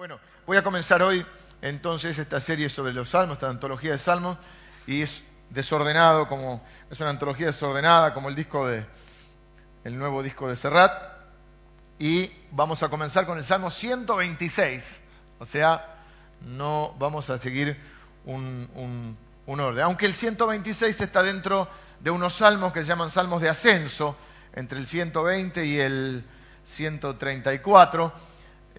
Bueno, voy a comenzar hoy entonces esta serie sobre los salmos, esta antología de salmos, y es desordenado, como es una antología desordenada, como el nuevo disco de Serrat, y vamos a comenzar con el Salmo 126, o sea, no vamos a seguir un orden, aunque el 126 está dentro de unos salmos que se llaman salmos de ascenso, entre el 120 y el 134,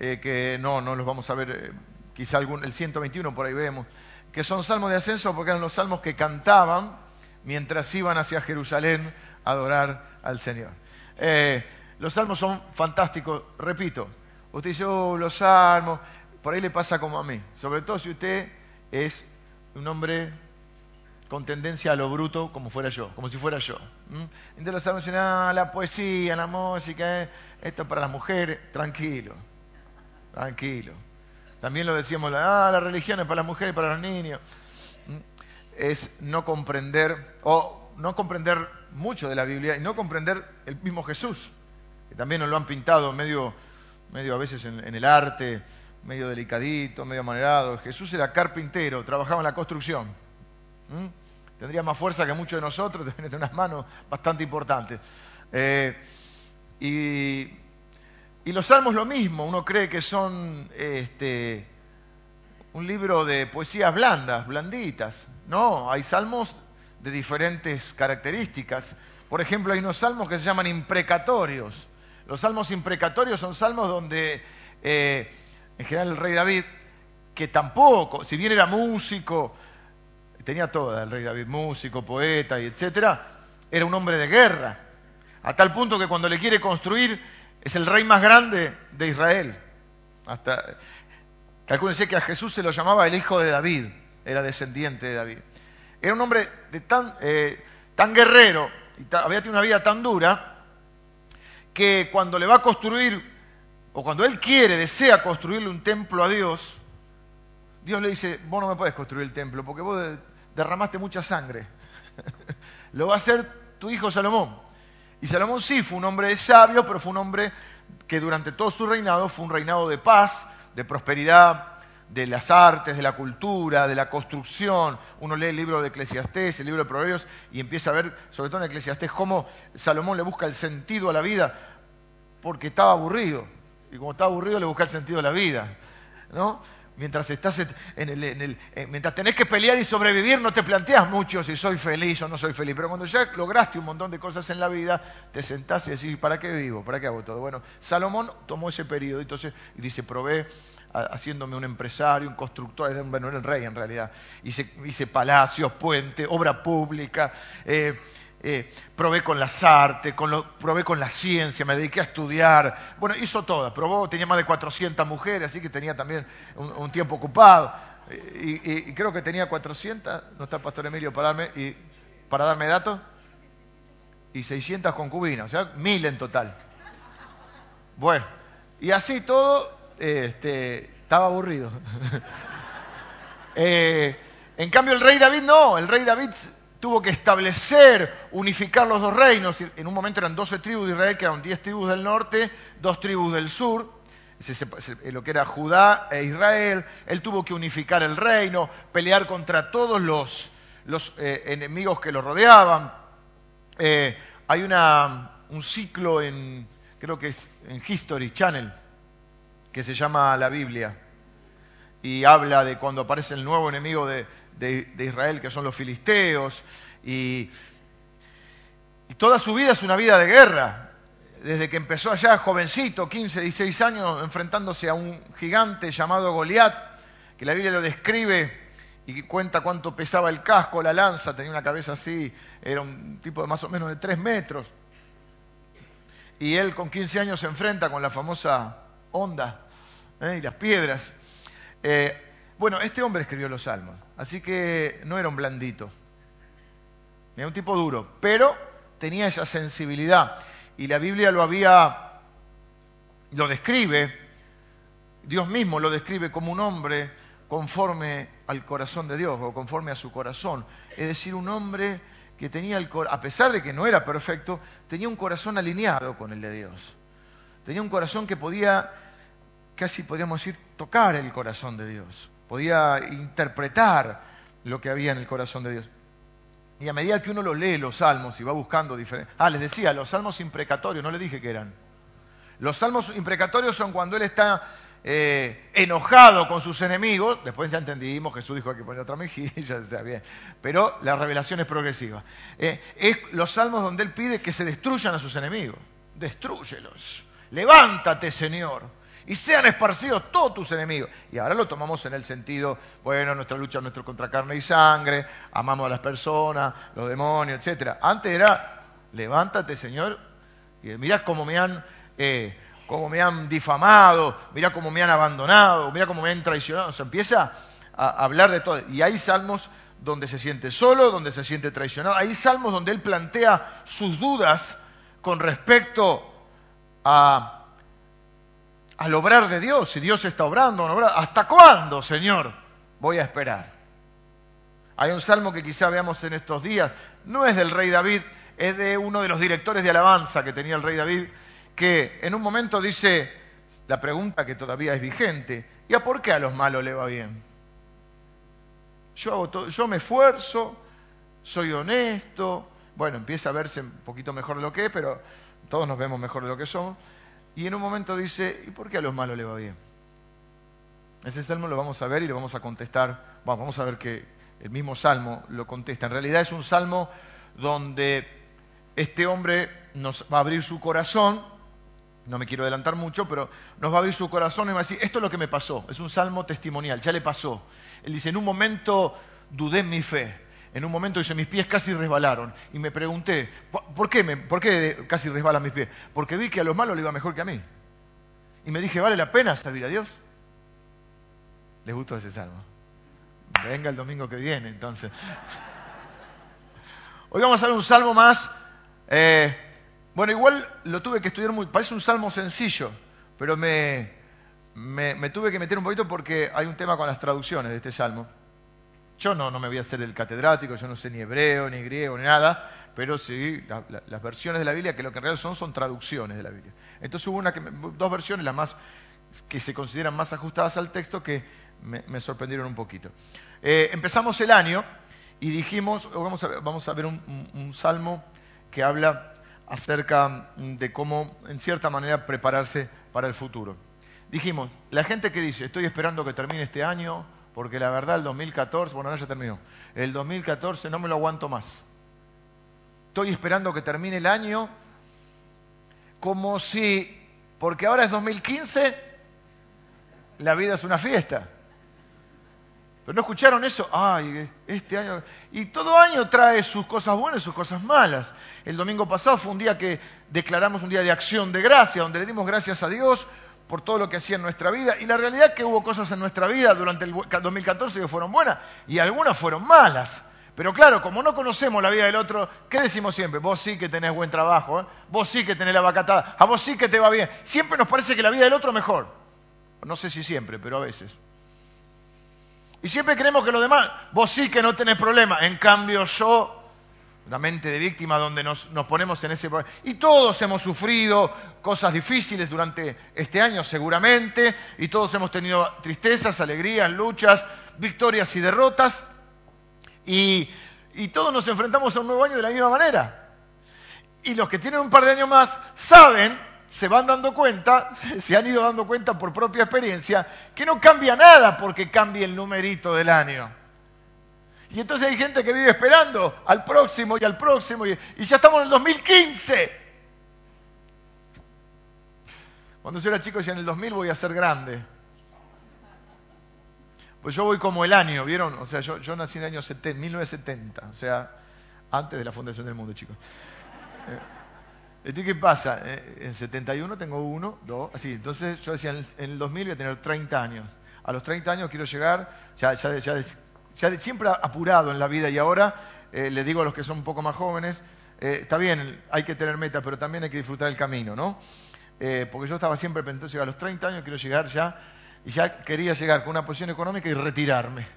que no los vamos a ver, quizá el 121 por ahí vemos, que son salmos de ascenso porque eran los salmos que cantaban mientras iban hacia Jerusalén a adorar al Señor. Los salmos son fantásticos, repito, usted dice, los salmos, por ahí le pasa como a mí, sobre todo si usted es un hombre con tendencia a lo bruto como fuera yo, como si fuera yo. Entonces los salmos dicen, la poesía, la música, esto para las mujeres, tranquilo. También lo decíamos, la religión es para las mujeres y para los niños. Es no comprender, o no comprender mucho de la Biblia, y no comprender el mismo Jesús, que también nos lo han pintado medio a veces en el arte, medio delicadito, medio amanerado. Jesús era carpintero, trabajaba en la construcción. Tendría más fuerza que muchos de nosotros, tenía unas manos bastante importantes. Y los salmos lo mismo, uno cree que son un libro de poesías blanditas. No, hay salmos de diferentes características. Por ejemplo, hay unos salmos que se llaman imprecatorios. Los salmos imprecatorios son salmos donde, en general, el rey David, que tampoco, si bien era músico, tenía toda el rey David, músico, poeta, y etcétera, era un hombre de guerra, a tal punto que cuando le quiere construir... Es el rey más grande de Israel. Calcúlense que a Jesús se lo llamaba el hijo de David, era descendiente de David. Era un hombre tan guerrero, y había tenido una vida tan dura, que cuando le va a construir, o cuando él desea construirle un templo a Dios, Dios le dice, vos no me podés construir el templo, porque vos derramaste mucha sangre. Lo va a hacer tu hijo Salomón. Y Salomón sí fue un hombre sabio, pero fue un hombre que durante todo su reinado fue un reinado de paz, de prosperidad, de las artes, de la cultura, de la construcción. Uno lee el libro de Eclesiastes, el libro de Proverbios, y empieza a ver, sobre todo en Eclesiastes, cómo Salomón le busca el sentido a la vida, porque estaba aburrido. Y como estaba aburrido, le busca el sentido a la vida, ¿no? Mientras estás mientras tenés que pelear y sobrevivir, no te planteás mucho si soy feliz o no soy feliz. Pero cuando ya lograste un montón de cosas en la vida, te sentás y decís, ¿para qué vivo? ¿Para qué hago todo? Bueno, Salomón tomó ese periodo, entonces, y dice, probé haciéndome un empresario, un constructor, era el rey en realidad. Hice palacios, puentes, obra pública, probé con las artes, probé con la ciencia, me dediqué a estudiar. Bueno, hizo todas, tenía más de 400 mujeres, así que tenía también un tiempo ocupado. Y creo que tenía 400, no está el pastor Emilio para darme datos, y 600 concubinas, o sea, 1000 en total. Bueno, y así todo, estaba aburrido. En cambio, el rey David tuvo que establecer, unificar los dos reinos. En un momento eran 12 tribus de Israel, que eran 10 tribus del norte, 2 tribus del sur, lo que era Judá e Israel. Él tuvo que unificar el reino, pelear contra todos los enemigos que lo rodeaban. Hay un ciclo creo que es en History Channel, que se llama La Biblia, y habla de cuando aparece el nuevo enemigo de Israel, que son los filisteos, y toda su vida es una vida de guerra, desde que empezó allá jovencito, 15, 16 años, enfrentándose a un gigante llamado Goliat, que la Biblia lo describe y cuenta cuánto pesaba el casco, la lanza, tenía una cabeza así, era un tipo de más o menos de 3 metros, y él con 15 años se enfrenta con la famosa onda y las piedras. Bueno, este hombre escribió los salmos, así que no era un blandito, era un tipo duro, pero tenía esa sensibilidad, y la Biblia lo describe, Dios mismo lo describe como un hombre conforme al corazón de Dios, o conforme a su corazón, es decir, un hombre que tenía a pesar de que no era perfecto, tenía un corazón alineado con el de Dios, tenía un corazón que podía, casi podríamos decir, tocar el corazón de Dios, podía interpretar lo que había en el corazón de Dios. Y a medida que uno lo lee los salmos y va buscando diferentes... Ah, les decía, los salmos imprecatorios, no les dije que eran. Los salmos imprecatorios son cuando él está enojado con sus enemigos. Después ya entendimos, Jesús dijo hay que poner otra mejilla, está bien. Pero la revelación es progresiva. Es los salmos donde él pide que se destruyan a sus enemigos. Destrúyelos. Levántate, Señor, y sean esparcidos todos tus enemigos. Y ahora lo tomamos en el sentido, bueno, nuestra lucha es contra carne y sangre, amamos a las personas, los demonios, etc. Antes era, levántate, Señor, y mirá cómo me han difamado, mirá cómo me han abandonado, mirá cómo me han traicionado. O sea, empieza a hablar de todo. Y hay salmos donde se siente solo, donde se siente traicionado. Hay salmos donde él plantea sus dudas con respecto al obrar de Dios, si Dios está obrando o no obrando. ¿Hasta cuándo, Señor, voy a esperar? Hay un salmo que quizá veamos en estos días, no es del rey David, es de uno de los directores de alabanza que tenía el rey David, que en un momento dice, la pregunta que todavía es vigente, ¿y a por qué a los malos le va bien? Yo me esfuerzo, soy honesto, bueno, empieza a verse un poquito mejor de lo que es, pero todos nos vemos mejor de lo que somos. Y en un momento dice, ¿y por qué a los malos le va bien? Ese salmo lo vamos a ver y lo vamos a contestar. Bueno, vamos a ver que el mismo salmo lo contesta. En realidad es un salmo donde este hombre nos va a abrir su corazón. No me quiero adelantar mucho, pero nos va a abrir su corazón y va a decir, esto es lo que me pasó. Es un salmo testimonial, ya le pasó. Él dice, en un momento dudé en mi fe. En un momento dice, mis pies casi resbalaron. Y me pregunté, ¿por qué casi resbalan mis pies? Porque vi que a los malos le iba mejor que a mí. Y me dije, ¿vale la pena servir a Dios? ¿Les gustó ese salmo? Venga el domingo que viene, entonces. Hoy vamos a ver un salmo más. Bueno, igual lo tuve que estudiar muy... Parece un salmo sencillo, pero me tuve que meter un poquito porque hay un tema con las traducciones de este salmo. Yo no me voy a hacer el catedrático, yo no sé ni hebreo, ni griego, ni nada, pero sí las versiones de la Biblia, que lo que en realidad son traducciones de la Biblia. Entonces hubo dos versiones, las más que se consideran más ajustadas al texto, que me sorprendieron un poquito. Empezamos el año y dijimos, vamos a ver un salmo que habla acerca de cómo, en cierta manera, prepararse para el futuro. Dijimos, la gente que dice, estoy esperando que termine este año, porque la verdad el 2014, bueno, no, ya terminó. El 2014 no me lo aguanto más. Estoy esperando que termine el año como si, porque ahora es 2015, la vida es una fiesta. ¿Pero no escucharon eso? Ay, este año... Y todo año trae sus cosas buenas y sus cosas malas. El domingo pasado fue un día que declaramos un día de acción de gracia, donde le dimos gracias a Dios por todo lo que hacía en nuestra vida, y la realidad es que hubo cosas en nuestra vida durante el 2014 que fueron buenas, y algunas fueron malas. Pero claro, como no conocemos la vida del otro, ¿qué decimos siempre? Vos sí que tenés buen trabajo, ¿eh? Vos sí que tenés la vacatada, a vos sí que te va bien. Siempre nos parece que la vida del otro es mejor. No sé si siempre, pero a veces. Y siempre creemos que los demás, vos sí que no tenés problema, en cambio yo... La mente de víctima donde nos ponemos en ese... Y todos hemos sufrido cosas difíciles durante este año seguramente, y todos hemos tenido tristezas, alegrías, luchas, victorias y derrotas, y todos nos enfrentamos a un nuevo año de la misma manera. Y los que tienen un par de años más saben, se van dando cuenta, se han ido dando cuenta por propia experiencia, que no cambia nada porque cambie el numerito del año. Y entonces hay gente que vive esperando al próximo, y ya estamos en el 2015. Cuando yo era chico decía, en el 2000 voy a ser grande. Pues yo voy como el año, ¿vieron? O sea, yo nací en el año 1970, o sea, antes de la fundación del mundo, chicos. ¿Qué pasa? En 71 tengo 1, 2, así. Entonces yo decía, en el 2000 voy a tener 30 años. A los 30 años quiero llegar, siempre apurado en la vida, y ahora le digo a los que son un poco más jóvenes, está bien, hay que tener metas, pero también hay que disfrutar el camino, ¿no? Porque yo estaba siempre pensando, a los 30 años quiero llegar ya, y ya quería llegar con una posición económica y retirarme.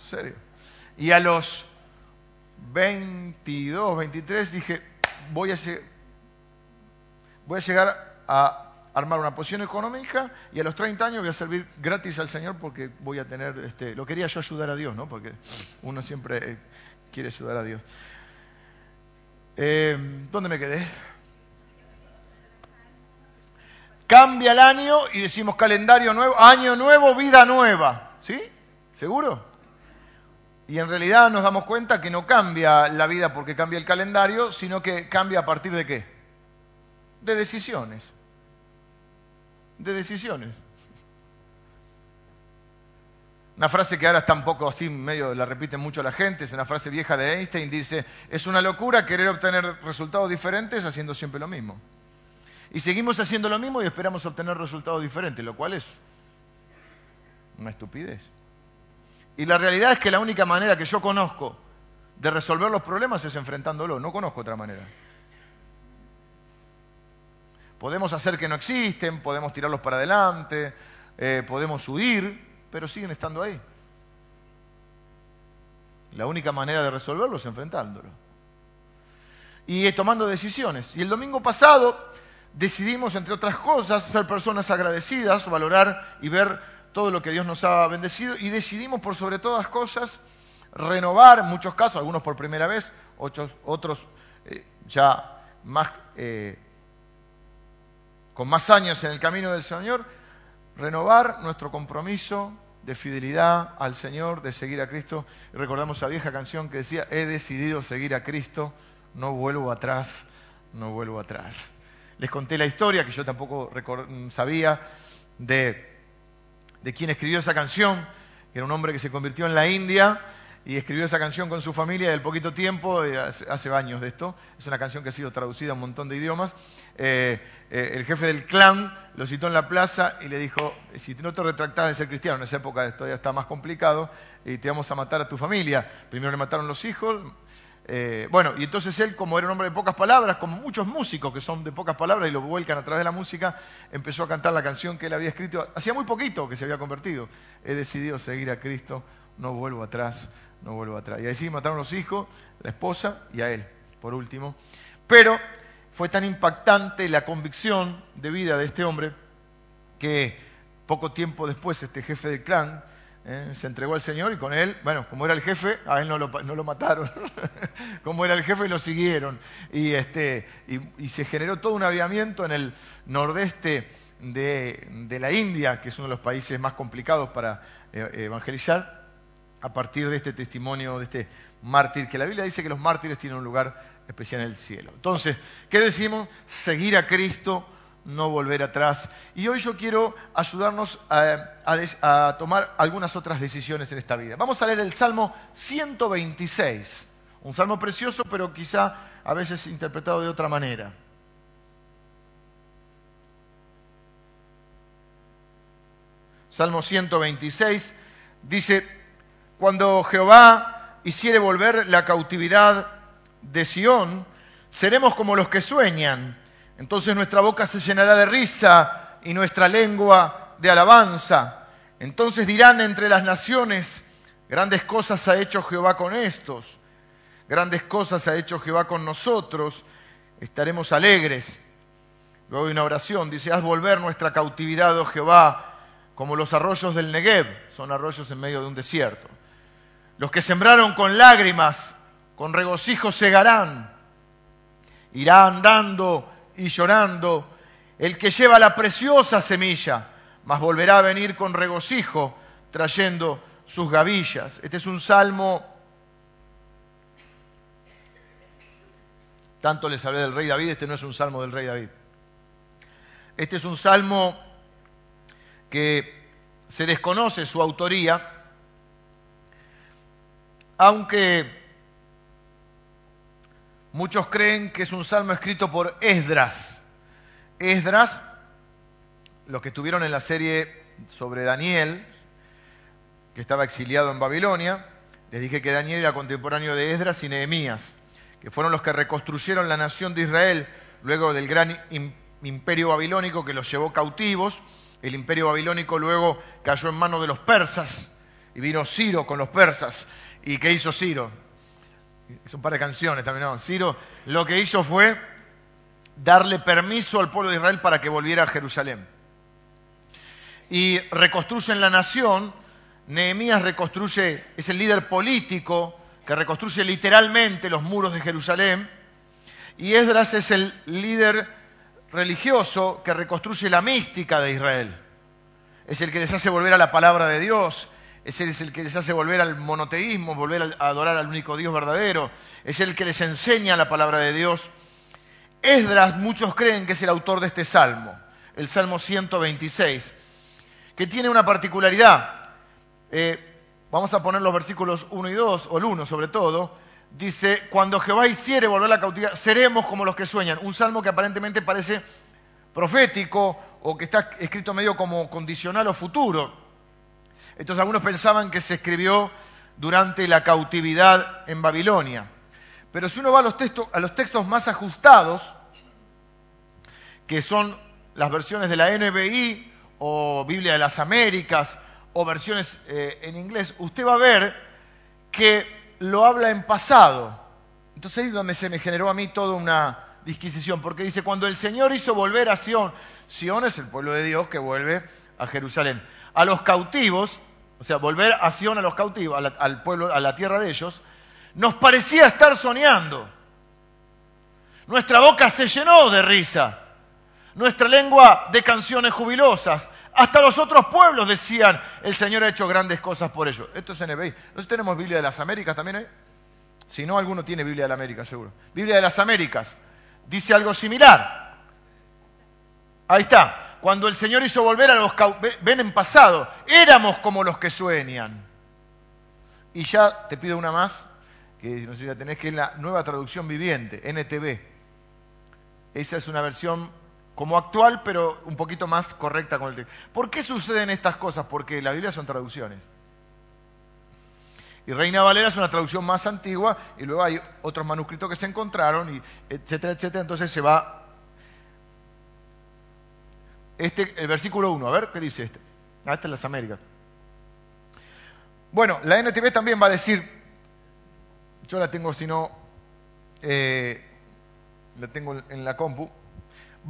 ¿En serio? Y a los 22, 23 dije, voy a llegar a armar una posición económica y a los 30 años voy a servir gratis al Señor porque voy a tener... lo quería yo ayudar a Dios, ¿no? Porque uno siempre quiere ayudar a Dios. ¿Dónde me quedé? Cambia el año y decimos calendario nuevo, año nuevo, vida nueva. ¿Sí? ¿Seguro? Y en realidad nos damos cuenta que no cambia la vida porque cambia el calendario, sino que cambia a partir de ¿qué? De decisiones. De decisiones. Una frase que ahora está un poco así, medio la repite mucho la gente, es una frase vieja de Einstein, dice, es una locura querer obtener resultados diferentes haciendo siempre lo mismo. Y seguimos haciendo lo mismo y esperamos obtener resultados diferentes, lo cual es una estupidez. Y la realidad es que la única manera que yo conozco de resolver los problemas es enfrentándolos, no conozco otra manera. Podemos hacer que no existen, podemos tirarlos para adelante, podemos huir, pero siguen estando ahí. La única manera de resolverlos es enfrentándolos. Y tomando decisiones. Y el domingo pasado decidimos, entre otras cosas, ser personas agradecidas, valorar y ver todo lo que Dios nos ha bendecido. Y decidimos, por sobre todas cosas, renovar, en muchos casos, algunos por primera vez, otros ya más... con más años en el camino del Señor, renovar nuestro compromiso de fidelidad al Señor, de seguir a Cristo. Recordamos esa vieja canción que decía, he decidido seguir a Cristo, no vuelvo atrás, no vuelvo atrás. Les conté la historia, que yo tampoco sabía, de quién escribió esa canción, que era un hombre que se convirtió en la India y escribió esa canción con su familia del poquito tiempo, hace años de esto, es una canción que ha sido traducida a un montón de idiomas. El jefe del clan lo citó en la plaza y le dijo, si no te retractás de ser cristiano, en esa época esto ya está más complicado, y te vamos a matar a tu familia. Primero le mataron los hijos, y entonces él, como era un hombre de pocas palabras, como muchos músicos que son de pocas palabras y lo vuelcan a través de la música, empezó a cantar la canción que él había escrito, hacía muy poquito que se había convertido, he decidido seguir a Cristo, no vuelvo atrás, no vuelvo atrás. Y ahí sí mataron los hijos, la esposa y a él, por último. Pero fue tan impactante la convicción de vida de este hombre que poco tiempo después este jefe del clan se entregó al Señor, y con él, como era el jefe, a él no lo mataron. Como era el jefe, lo siguieron. Y se generó todo un avivamiento en el nordeste de la India, que es uno de los países más complicados para evangelizar, a partir de este testimonio, de este mártir, que la Biblia dice que los mártires tienen un lugar especial en el cielo. Entonces, ¿qué decimos? Seguir a Cristo, no volver atrás. Y hoy yo quiero ayudarnos a tomar algunas otras decisiones en esta vida. Vamos a leer el Salmo 126, un salmo precioso, pero quizá a veces interpretado de otra manera. Salmo 126 dice... Cuando Jehová hiciere volver la cautividad de Sion, seremos como los que sueñan. Entonces nuestra boca se llenará de risa y nuestra lengua de alabanza. Entonces dirán entre las naciones, grandes cosas ha hecho Jehová con estos. Grandes cosas ha hecho Jehová con nosotros. Estaremos alegres. Luego hay una oración, dice, haz volver nuestra cautividad, oh Jehová, como los arroyos del Negev. Son arroyos en medio de un desierto. Los que sembraron con lágrimas, con regocijo segarán. Irá andando y llorando el que lleva la preciosa semilla, mas volverá a venir con regocijo trayendo sus gavillas. Este es un salmo, tanto les hablé del rey David, este no es un salmo del rey David. Este es un salmo que se desconoce su autoría, aunque muchos creen que es un salmo escrito por Esdras. Esdras, los que estuvieron en la serie sobre Daniel, que estaba exiliado en Babilonia, les dije que Daniel era contemporáneo de Esdras y Nehemías, que fueron los que reconstruyeron la nación de Israel luego del gran imperio babilónico que los llevó cautivos. El imperio babilónico luego cayó en manos de los persas, y vino Ciro con los persas. ¿Y qué hizo Ciro? Es un par de canciones también, ¿no? Ciro lo que hizo fue darle permiso al pueblo de Israel para que volviera a Jerusalén. Y reconstruyen la nación. Nehemías reconstruye, es el líder político que reconstruye literalmente los muros de Jerusalén. Y Esdras es el líder religioso que reconstruye la mística de Israel. Es el que les hace volver a la palabra de Dios. Es el que les hace volver al monoteísmo, volver a adorar al único Dios verdadero. Es el que les enseña la palabra de Dios. Esdras, muchos creen que es el autor de este salmo, el Salmo 126, que tiene una particularidad. Vamos a poner los versículos 1 y 2, o el 1 sobre todo. Dice, cuando Jehová hiciere volver la cautividad, seremos como los que sueñan. Un salmo que aparentemente parece profético, o que está escrito medio como condicional o futuro. Entonces algunos pensaban que se escribió durante la cautividad en Babilonia. Pero si uno va a los textos más ajustados, que son las versiones de la NVI, o Biblia de las Américas, o versiones en inglés, usted va a ver que lo habla en pasado. Entonces ahí es donde se me generó a mí toda una disquisición, porque dice, cuando el Señor hizo volver a Sion, Sion es el pueblo de Dios que vuelve a Jerusalén, a los cautivos, o sea, volver a Sion a los cautivos, al pueblo, a la tierra de ellos, nos parecía estar soñando. Nuestra boca se llenó de risa, nuestra lengua de canciones jubilosas. Hasta los otros pueblos decían, el Señor ha hecho grandes cosas por ellos. Esto es NVI. Nosotros tenemos Biblia de las Américas también, ¿eh? Si no, alguno tiene Biblia de las Américas, seguro. Biblia de las Américas dice algo similar. Ahí está. Cuando el Señor hizo volver a los ven en pasado, éramos como los que sueñan. Y ya te pido una más, que no sé si la tenés, que es la Nueva Traducción Viviente, NTV. Esa es una versión como actual, pero un poquito más correcta con el texto. ¿Por qué suceden estas cosas? Porque la Biblia son traducciones. Y Reina Valera es una traducción más antigua, y luego hay otros manuscritos que se encontraron, y etcétera, etcétera. Entonces se va... el versículo 1, a ver, ¿qué dice este? Ah, este es las Américas. Bueno, la NTV también va a decir, yo la tengo, si no, la tengo en la compu,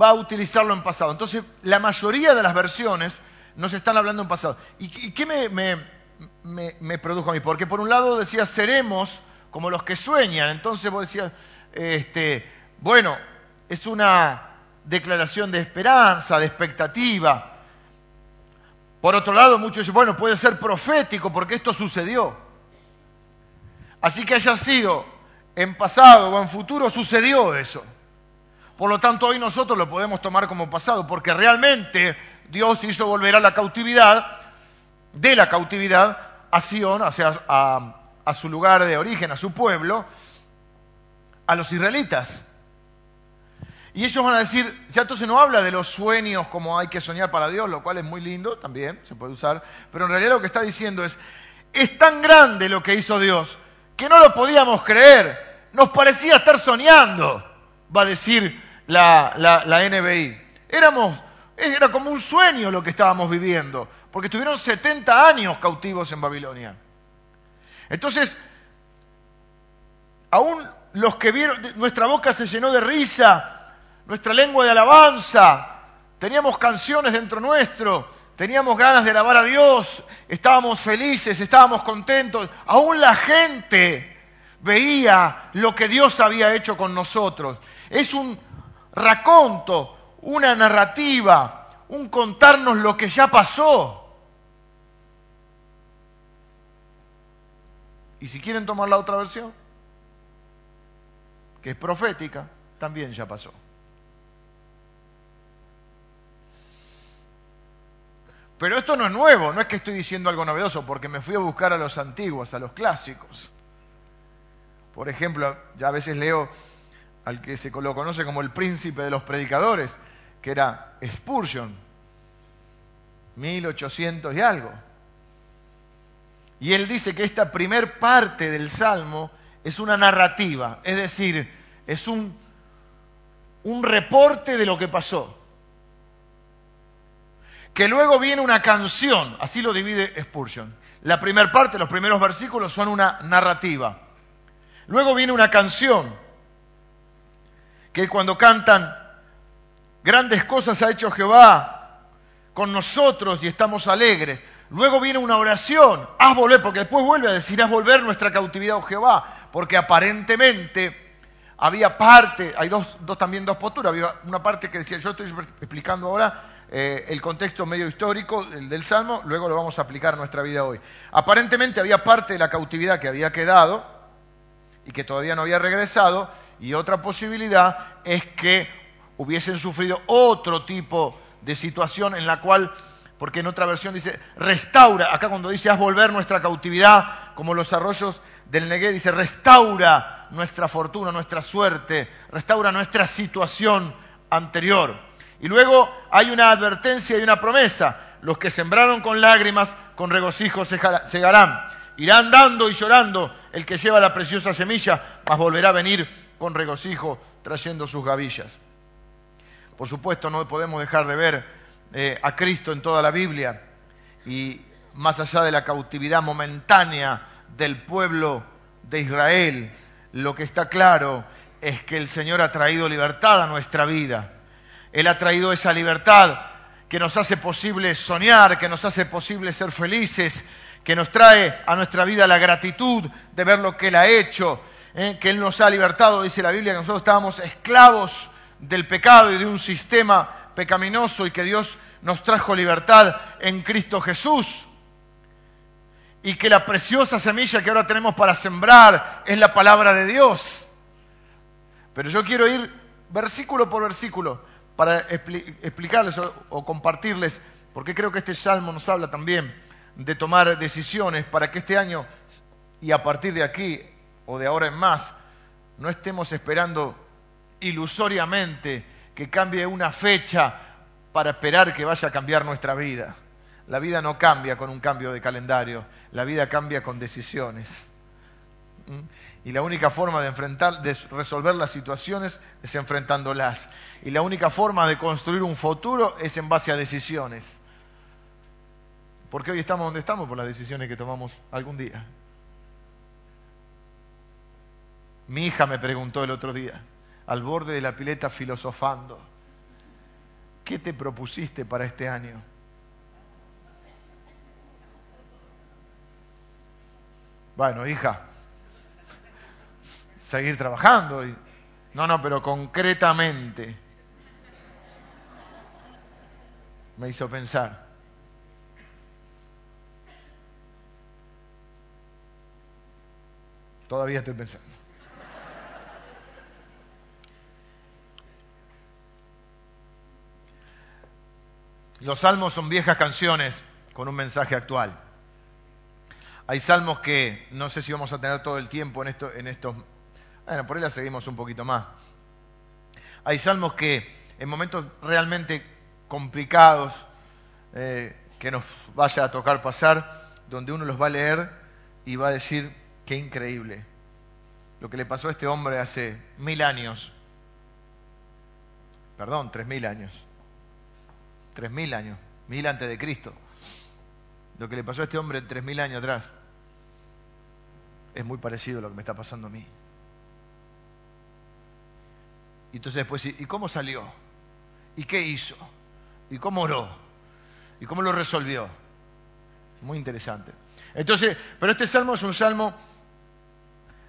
va a utilizarlo en pasado. Entonces, la mayoría de las versiones nos están hablando en pasado. ¿Y qué me produjo a mí? Porque por un lado decía, seremos como los que sueñan. Entonces vos decías, bueno, es una declaración de esperanza, de expectativa. Por otro lado, muchos dicen, bueno, puede ser profético porque esto sucedió. Así que haya sido en pasado o en futuro, sucedió eso. Por lo tanto, hoy nosotros lo podemos tomar como pasado, porque realmente Dios hizo volver a la cautividad, de la cautividad a Sion, o sea, a su lugar de origen, a su pueblo, a los israelitas. Y ellos van a decir, ya entonces no habla de los sueños como hay que soñar para Dios, lo cual es muy lindo, también se puede usar, pero en realidad lo que está diciendo es tan grande lo que hizo Dios, que no lo podíamos creer, nos parecía estar soñando, va a decir la NVI. Era como un sueño lo que estábamos viviendo, porque estuvieron 70 años cautivos en Babilonia. Entonces, aún los que vieron, nuestra boca se llenó de risa, nuestra lengua de alabanza, teníamos canciones dentro nuestro, teníamos ganas de alabar a Dios, estábamos felices, estábamos contentos, aún la gente veía lo que Dios había hecho con nosotros. Es un raconto, una narrativa, un contarnos lo que ya pasó. Y si quieren tomar la otra versión, que es profética, también ya pasó. Pero esto no es nuevo, no es que estoy diciendo algo novedoso, porque me fui a buscar a los antiguos, a los clásicos. Por ejemplo, ya a veces leo al que se lo conoce como el príncipe de los predicadores, que era Spurgeon, 1800 y algo. Y él dice que esta primer parte del Salmo es una narrativa, es decir, es un reporte de lo que pasó. Que luego viene una canción, así lo divide Spurgeon. La primera parte, los primeros versículos son una narrativa. Luego viene una canción, que cuando cantan, Grandes cosas ha hecho Jehová con nosotros y estamos alegres. Luego viene una oración, haz volver, porque después vuelve a decir, haz volver nuestra cautividad, oh Jehová, porque aparentemente había parte, hay dos posturas, había una parte que decía, yo estoy explicando ahora el contexto medio histórico del Salmo, luego lo vamos a aplicar a nuestra vida hoy. Aparentemente había parte de la cautividad que había quedado y que todavía no había regresado, y otra posibilidad es que hubiesen sufrido otro tipo de situación en la cual... Porque en otra versión dice, restaura, acá cuando dice, haz volver nuestra cautividad, como los arroyos del Negué, dice, restaura nuestra fortuna, nuestra suerte, restaura nuestra situación anterior. Y luego hay una advertencia y una promesa, los que sembraron con lágrimas, con regocijo segarán, irán dando y llorando el que lleva la preciosa semilla, mas volverá a venir con regocijo trayendo sus gavillas. Por supuesto, no podemos dejar de ver a Cristo en toda la Biblia, y más allá de la cautividad momentánea del pueblo de Israel, lo que está claro es que el Señor ha traído libertad a nuestra vida. Él ha traído esa libertad que nos hace posible soñar, que nos hace posible ser felices, que nos trae a nuestra vida la gratitud de ver lo que Él ha hecho, que Él nos ha libertado. Dice la Biblia que nosotros estábamos esclavos del pecado y de un sistema pecaminoso, y que Dios nos trajo libertad en Cristo Jesús, y que la preciosa semilla que ahora tenemos para sembrar es la palabra de Dios. Pero yo quiero ir versículo por versículo para explicarles o compartirles, porque creo que este salmo nos habla también de tomar decisiones para que este año y a partir de aquí o de ahora en más no estemos esperando ilusoriamente que cambie una fecha para esperar que vaya a cambiar nuestra vida. La vida no cambia con un cambio de calendario, la vida cambia con decisiones. Y la única forma de enfrentar, de resolver las situaciones es enfrentándolas. Y la única forma de construir un futuro es en base a decisiones. Porque hoy estamos donde estamos por las decisiones que tomamos algún día. Mi hija me preguntó el otro día, al borde de la pileta filosofando, ¿qué te propusiste para este año? Bueno, hija, seguir trabajando. No, pero concretamente me hizo pensar. Todavía estoy pensando. Los salmos son viejas canciones con un mensaje actual. Hay salmos que no sé si vamos a tener todo el tiempo en estos... Bueno, por ahí la seguimos un poquito más. Hay salmos que en momentos realmente complicados que nos vaya a tocar pasar, donde uno los va a leer y va a decir, qué increíble lo que le pasó a este hombre hace 1000 años. Perdón, 3000 años. 3000 años, 1000 antes de Cristo. Lo que le pasó a este hombre 3000 años atrás es muy parecido a lo que me está pasando a mí. Y entonces después, ¿y cómo salió? ¿Y qué hizo? ¿Y cómo oró? ¿Y cómo lo resolvió? Muy interesante. Entonces, pero este salmo es un salmo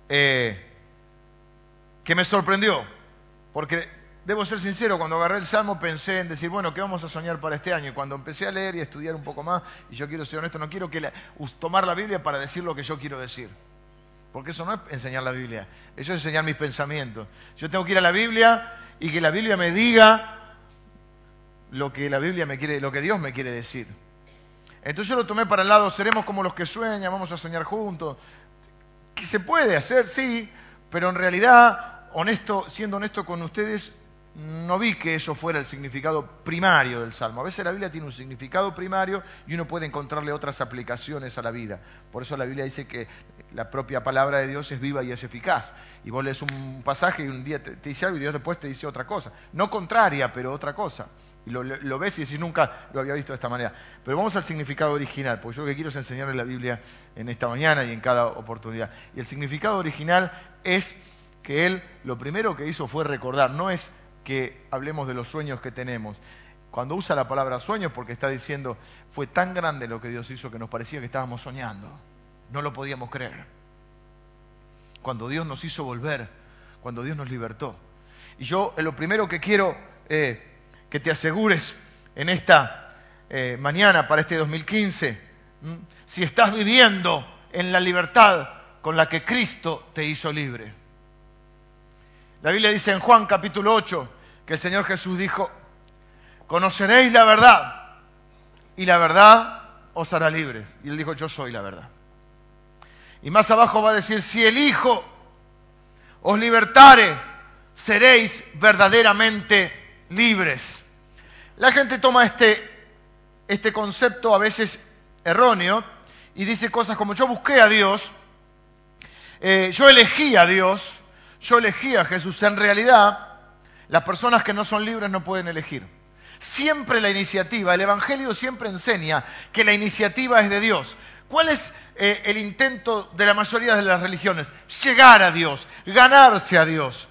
que me sorprendió, porque... Debo ser sincero, cuando agarré el Salmo pensé en decir, bueno, ¿qué vamos a soñar para este año? Y cuando empecé a leer y a estudiar un poco más, y yo quiero ser honesto, no quiero que tomar la Biblia para decir lo que yo quiero decir. Porque eso no es enseñar la Biblia, eso es enseñar mis pensamientos. Yo tengo que ir a la Biblia y que la Biblia me diga lo que la Biblia me quiere, lo que Dios me quiere decir. Entonces yo lo tomé para el lado, seremos como los que sueñan, vamos a soñar juntos. Que se puede hacer, sí, pero en realidad, siendo honesto con ustedes, no vi que eso fuera el significado primario del Salmo. A veces la Biblia tiene un significado primario y uno puede encontrarle otras aplicaciones a la vida. Por eso la Biblia dice que la propia palabra de Dios es viva y es eficaz. Y vos lees un pasaje y un día te dice algo y Dios después te dice otra cosa. No contraria, pero otra cosa. Y lo ves y decís, nunca lo había visto de esta manera. Pero vamos al significado original, porque yo lo que quiero es enseñarles la Biblia en esta mañana y en cada oportunidad. Y el significado original es que él lo primero que hizo fue recordar, no es que hablemos de los sueños que tenemos. Cuando usa la palabra sueños, porque está diciendo, fue tan grande lo que Dios hizo que nos parecía que estábamos soñando. No lo podíamos creer. Cuando Dios nos hizo volver, cuando Dios nos libertó. Y yo lo primero que quiero que te asegures en esta mañana para este 2015, si estás viviendo en la libertad con la que Cristo te hizo libre. La Biblia dice en Juan capítulo 8 que el Señor Jesús dijo, conoceréis la verdad y la verdad os hará libres. Y Él dijo, yo soy la verdad. Y más abajo va a decir, si el Hijo os libertare, seréis verdaderamente libres. La gente toma este concepto a veces erróneo y dice cosas como, yo busqué a Dios, yo elegí a Dios, yo elegí a Jesús. En realidad, las personas que no son libres no pueden elegir. Siempre la iniciativa, el Evangelio siempre enseña que la iniciativa es de Dios. ¿Cuál es el intento de la mayoría de las religiones? Llegar a Dios, ganarse a Dios,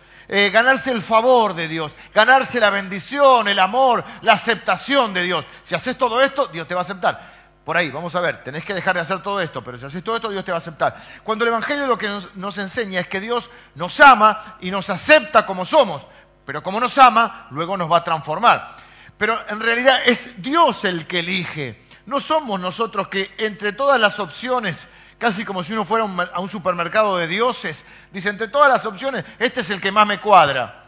ganarse el favor de Dios, ganarse la bendición, el amor, la aceptación de Dios. Si haces todo esto, Dios te va a aceptar. Por ahí, vamos a ver, tenés que dejar de hacer todo esto, pero si haces todo esto, Dios te va a aceptar. Cuando el Evangelio lo que nos enseña es que Dios nos ama y nos acepta como somos, pero como nos ama, luego nos va a transformar. Pero en realidad es Dios el que elige. No somos nosotros que entre todas las opciones, casi como si uno fuera a un supermercado de dioses, dice, entre todas las opciones, este es el que más me cuadra.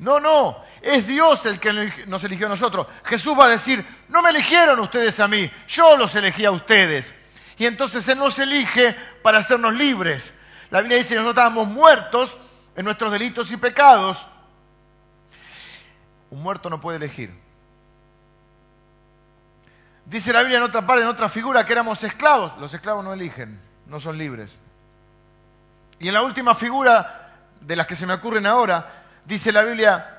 No, no, es Dios el que nos eligió a nosotros. Jesús va a decir, no me eligieron ustedes a mí, yo los elegí a ustedes. Y entonces Él nos elige para hacernos libres. La Biblia dice que nosotros estábamos muertos en nuestros delitos y pecados. Un muerto no puede elegir. Dice la Biblia en otra parte, en otra figura, que éramos esclavos. Los esclavos no eligen, no son libres. Y en la última figura, de las que se me ocurren ahora, dice la Biblia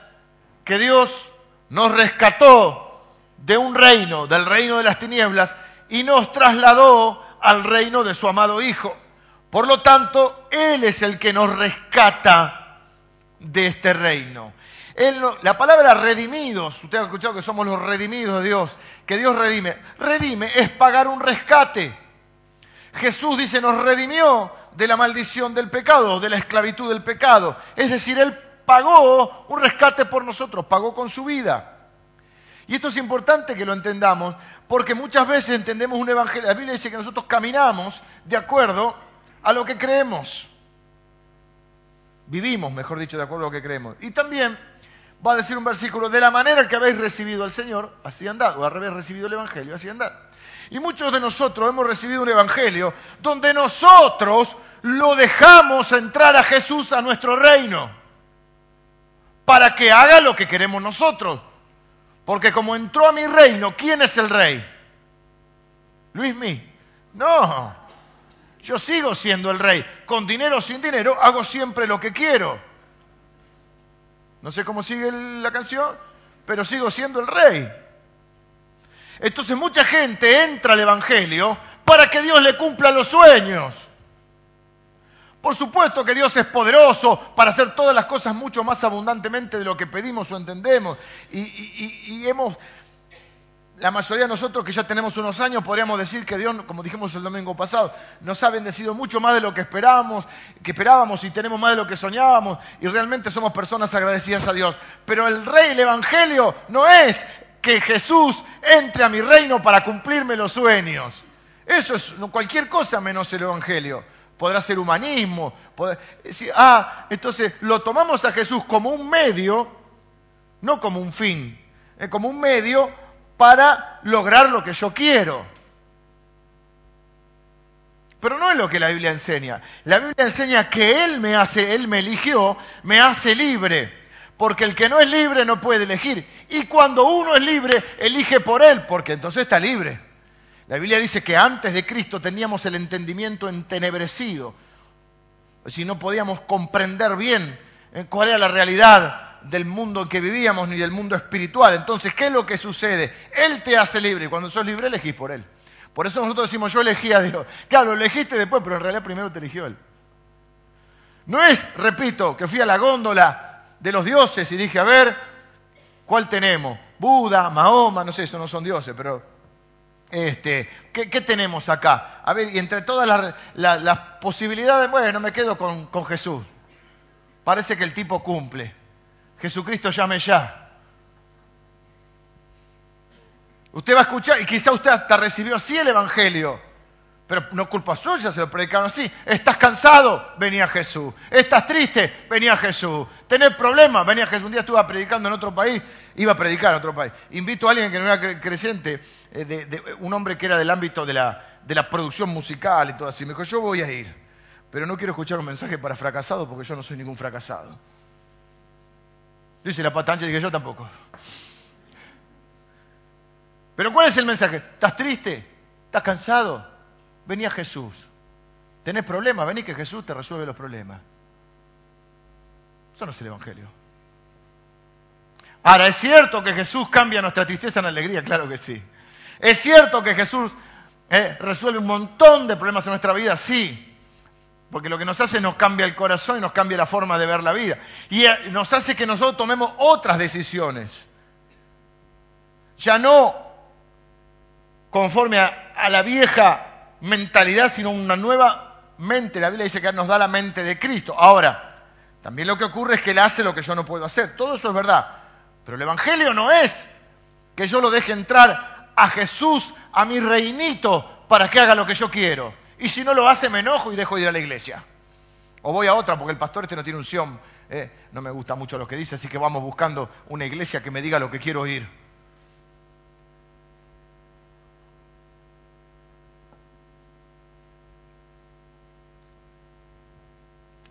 que Dios nos rescató de un reino, del reino de las tinieblas, y nos trasladó al reino de su amado Hijo. Por lo tanto, Él es el que nos rescata de este reino. La palabra redimidos, usted ha escuchado que somos los redimidos de Dios, que Dios redime. Redime es pagar un rescate. Jesús dice, nos redimió de la maldición del pecado, de la esclavitud del pecado. Es decir, Él pagó un rescate por nosotros, pagó con su vida. Y esto es importante que lo entendamos, porque muchas veces entendemos un evangelio. La Biblia dice que nosotros caminamos de acuerdo a lo que creemos. Vivimos, mejor dicho, de acuerdo a lo que creemos. Y también va a decir un versículo, de la manera que habéis recibido al Señor, así andad, o al revés, recibido el Evangelio, así andad. Y muchos de nosotros hemos recibido un Evangelio donde nosotros lo dejamos entrar a Jesús a nuestro reino, para que haga lo que queremos nosotros. Porque como entró a mi reino, ¿quién es el rey? ¿Luismi? No, yo sigo siendo el rey. Con dinero o sin dinero, hago siempre lo que quiero. No sé cómo sigue la canción, pero sigo siendo el rey. Entonces mucha gente entra al Evangelio para que Dios le cumpla los sueños. Por supuesto que Dios es poderoso para hacer todas las cosas mucho más abundantemente de lo que pedimos o entendemos. Y hemos, la mayoría de nosotros que ya tenemos unos años, podríamos decir que Dios, como dijimos el domingo pasado, nos ha bendecido mucho más de lo que esperábamos y tenemos más de lo que soñábamos, y realmente somos personas agradecidas a Dios. Pero el rey, el Evangelio, no es que Jesús entre a mi reino para cumplirme los sueños. Eso es cualquier cosa menos el Evangelio. Podrá ser humanismo. Entonces lo tomamos a Jesús como un medio, no como un fin, como un medio para lograr lo que yo quiero. Pero no es lo que la Biblia enseña. La Biblia enseña que Él me eligió, me hace libre. Porque el que no es libre no puede elegir. Y cuando uno es libre, elige por Él, porque entonces está libre. La Biblia dice que antes de Cristo teníamos el entendimiento entenebrecido. Si no podíamos comprender bien cuál era la realidad del mundo en que vivíamos, ni del mundo espiritual. Entonces, ¿qué es lo que sucede? Él te hace libre, y cuando sos libre elegís por Él. Por eso nosotros decimos, yo elegí a Dios. Claro, lo elegiste después, pero en realidad primero te eligió Él. No es, repito, que fui a la góndola de los dioses y dije, a ver, ¿cuál tenemos? Buda, Mahoma, no sé, eso no son dioses, pero... ¿qué tenemos acá? A ver, y entre todas las posibilidades, bueno, me quedo con Jesús. Parece que el tipo cumple. Jesucristo, llame ya. Usted va a escuchar, y quizá usted hasta recibió así el Evangelio, pero no culpa suya, se lo predicaron así. ¿Estás cansado? Venía Jesús. ¿Estás triste? Venía Jesús. ¿Tenés problemas? Venía Jesús. Un día estuve predicando en otro país, Invito a alguien que no era creyente, un hombre que era del ámbito de la producción musical y todo así. Me dijo, yo voy a ir, pero no quiero escuchar un mensaje para fracasados porque yo no soy ningún fracasado. Dice la patancha, dije, yo tampoco. Pero ¿cuál es el mensaje? ¿Estás triste? ¿Estás cansado? Vení a Jesús. ¿Tenés problemas? Vení que Jesús te resuelve los problemas. Eso no es el Evangelio. Ahora, ¿es cierto que Jesús cambia nuestra tristeza en alegría? Claro que sí. ¿Es cierto que Jesús resuelve un montón de problemas en nuestra vida? Sí. Porque lo que nos hace nos cambia el corazón y nos cambia la forma de ver la vida. Y nos hace que nosotros tomemos otras decisiones. Ya no conforme a la vieja mentalidad, sino una nueva mente. La Biblia dice que nos da la mente de Cristo. Ahora, también lo que ocurre es que Él hace lo que yo no puedo hacer. Todo eso es verdad. Pero el Evangelio no es que yo lo deje entrar a Jesús, a mi reinito, para que haga lo que yo quiero. Y si no lo hace, me enojo y dejo de ir a la iglesia. O voy a otra, porque el pastor este no tiene unción. No me gusta mucho lo que dice, así que vamos buscando una iglesia que me diga lo que quiero oír.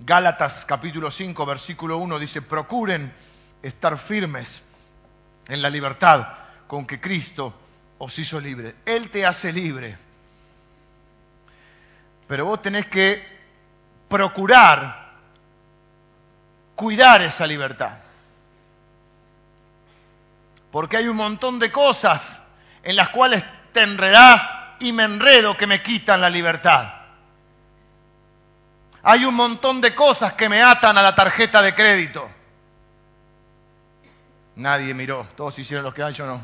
Gálatas capítulo 5 versículo 1 dice, procuren estar firmes en la libertad con que Cristo os hizo libre. Él te hace libre. Pero vos tenés que procurar cuidar esa libertad. Porque hay un montón de cosas en las cuales te enredás y me enredo que me quitan la libertad. Hay un montón de cosas que me atan a la tarjeta de crédito. Nadie miró, todos hicieron los que hay, yo no.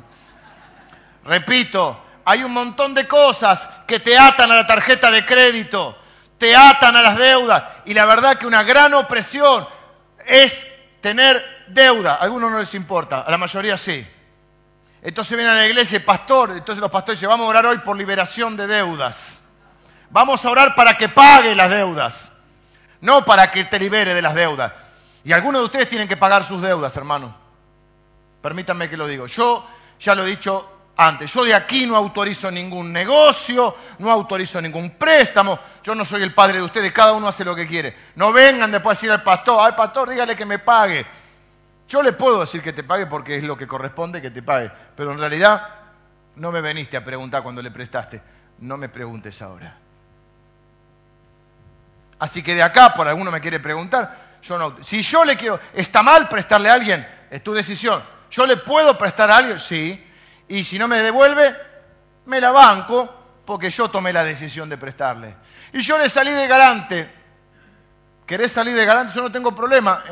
Repito, hay un montón de cosas que te atan a la tarjeta de crédito, te atan a las deudas. Y la verdad que una gran opresión es tener deuda. A algunos no les importa, a la mayoría sí. Entonces vienen a la iglesia, pastor, entonces los pastores dicen, vamos a orar hoy por liberación de deudas. Vamos a orar para que pague las deudas. No para que te libere de las deudas. Y algunos de ustedes tienen que pagar sus deudas, hermano. Permítanme que lo digo. Yo ya lo he dicho antes. Yo de aquí no autorizo ningún negocio, no autorizo ningún préstamo. Yo no soy el padre de ustedes. Cada uno hace lo que quiere. No vengan después a decir al pastor, ay pastor, dígale que me pague. Yo le puedo decir que te pague porque es lo que corresponde que te pague. Pero en realidad no me veniste a preguntar cuando le prestaste. No me preguntes ahora. Así que de acá, por alguno me quiere preguntar, yo no. Si yo le quiero, ¿está mal prestarle a alguien? Es tu decisión. ¿Yo le puedo prestar a alguien? Sí. Y si no me devuelve, me la banco, porque yo tomé la decisión de prestarle. Y yo le salí de garante. ¿Querés salir de garante? Yo no tengo problema.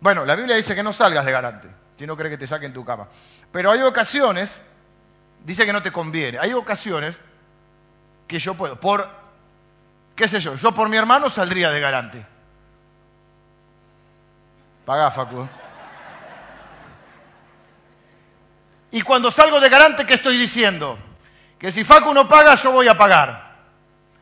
Bueno, la Biblia dice que no salgas de garante, si no querés que te saquen tu cama. Pero hay ocasiones, dice que no te conviene. Hay ocasiones que yo puedo, por... ¿Qué sé yo? Yo por mi hermano saldría de garante. Pagá, Facu. Y cuando salgo de garante, ¿qué estoy diciendo? Que si Facu no paga, yo voy a pagar.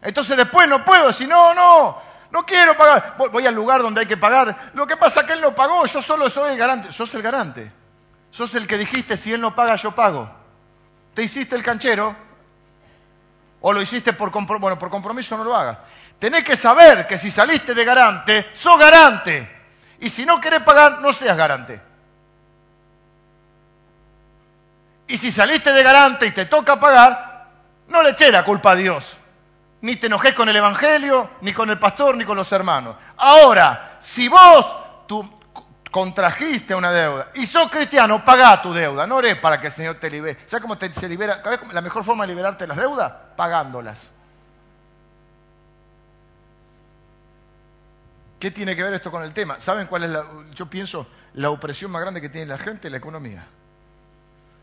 Entonces después no puedo decir, no quiero pagar. Voy al lugar donde hay que pagar. Lo que pasa es que él no pagó, yo solo soy el garante. Sos el garante. Sos el que dijiste, si él no paga, yo pago. Te hiciste el canchero. O lo hiciste por compromiso, no lo hagas. Tenés que saber que si saliste de garante, sos garante. Y si no querés pagar, no seas garante. Y si saliste de garante y te toca pagar, no le eché la culpa a Dios. Ni te enojés con el Evangelio, ni con el pastor, ni con los hermanos. Ahora, si vos contrajiste una deuda y sos cristiano, pagá tu deuda. No orés para que el Señor te libere. ¿Sabes cómo se libera? La mejor forma de liberarte de las deudas, pagándolas. ¿Qué tiene que ver esto con el tema? ¿Saben cuál es yo pienso, la opresión más grande que tiene la gente? La economía.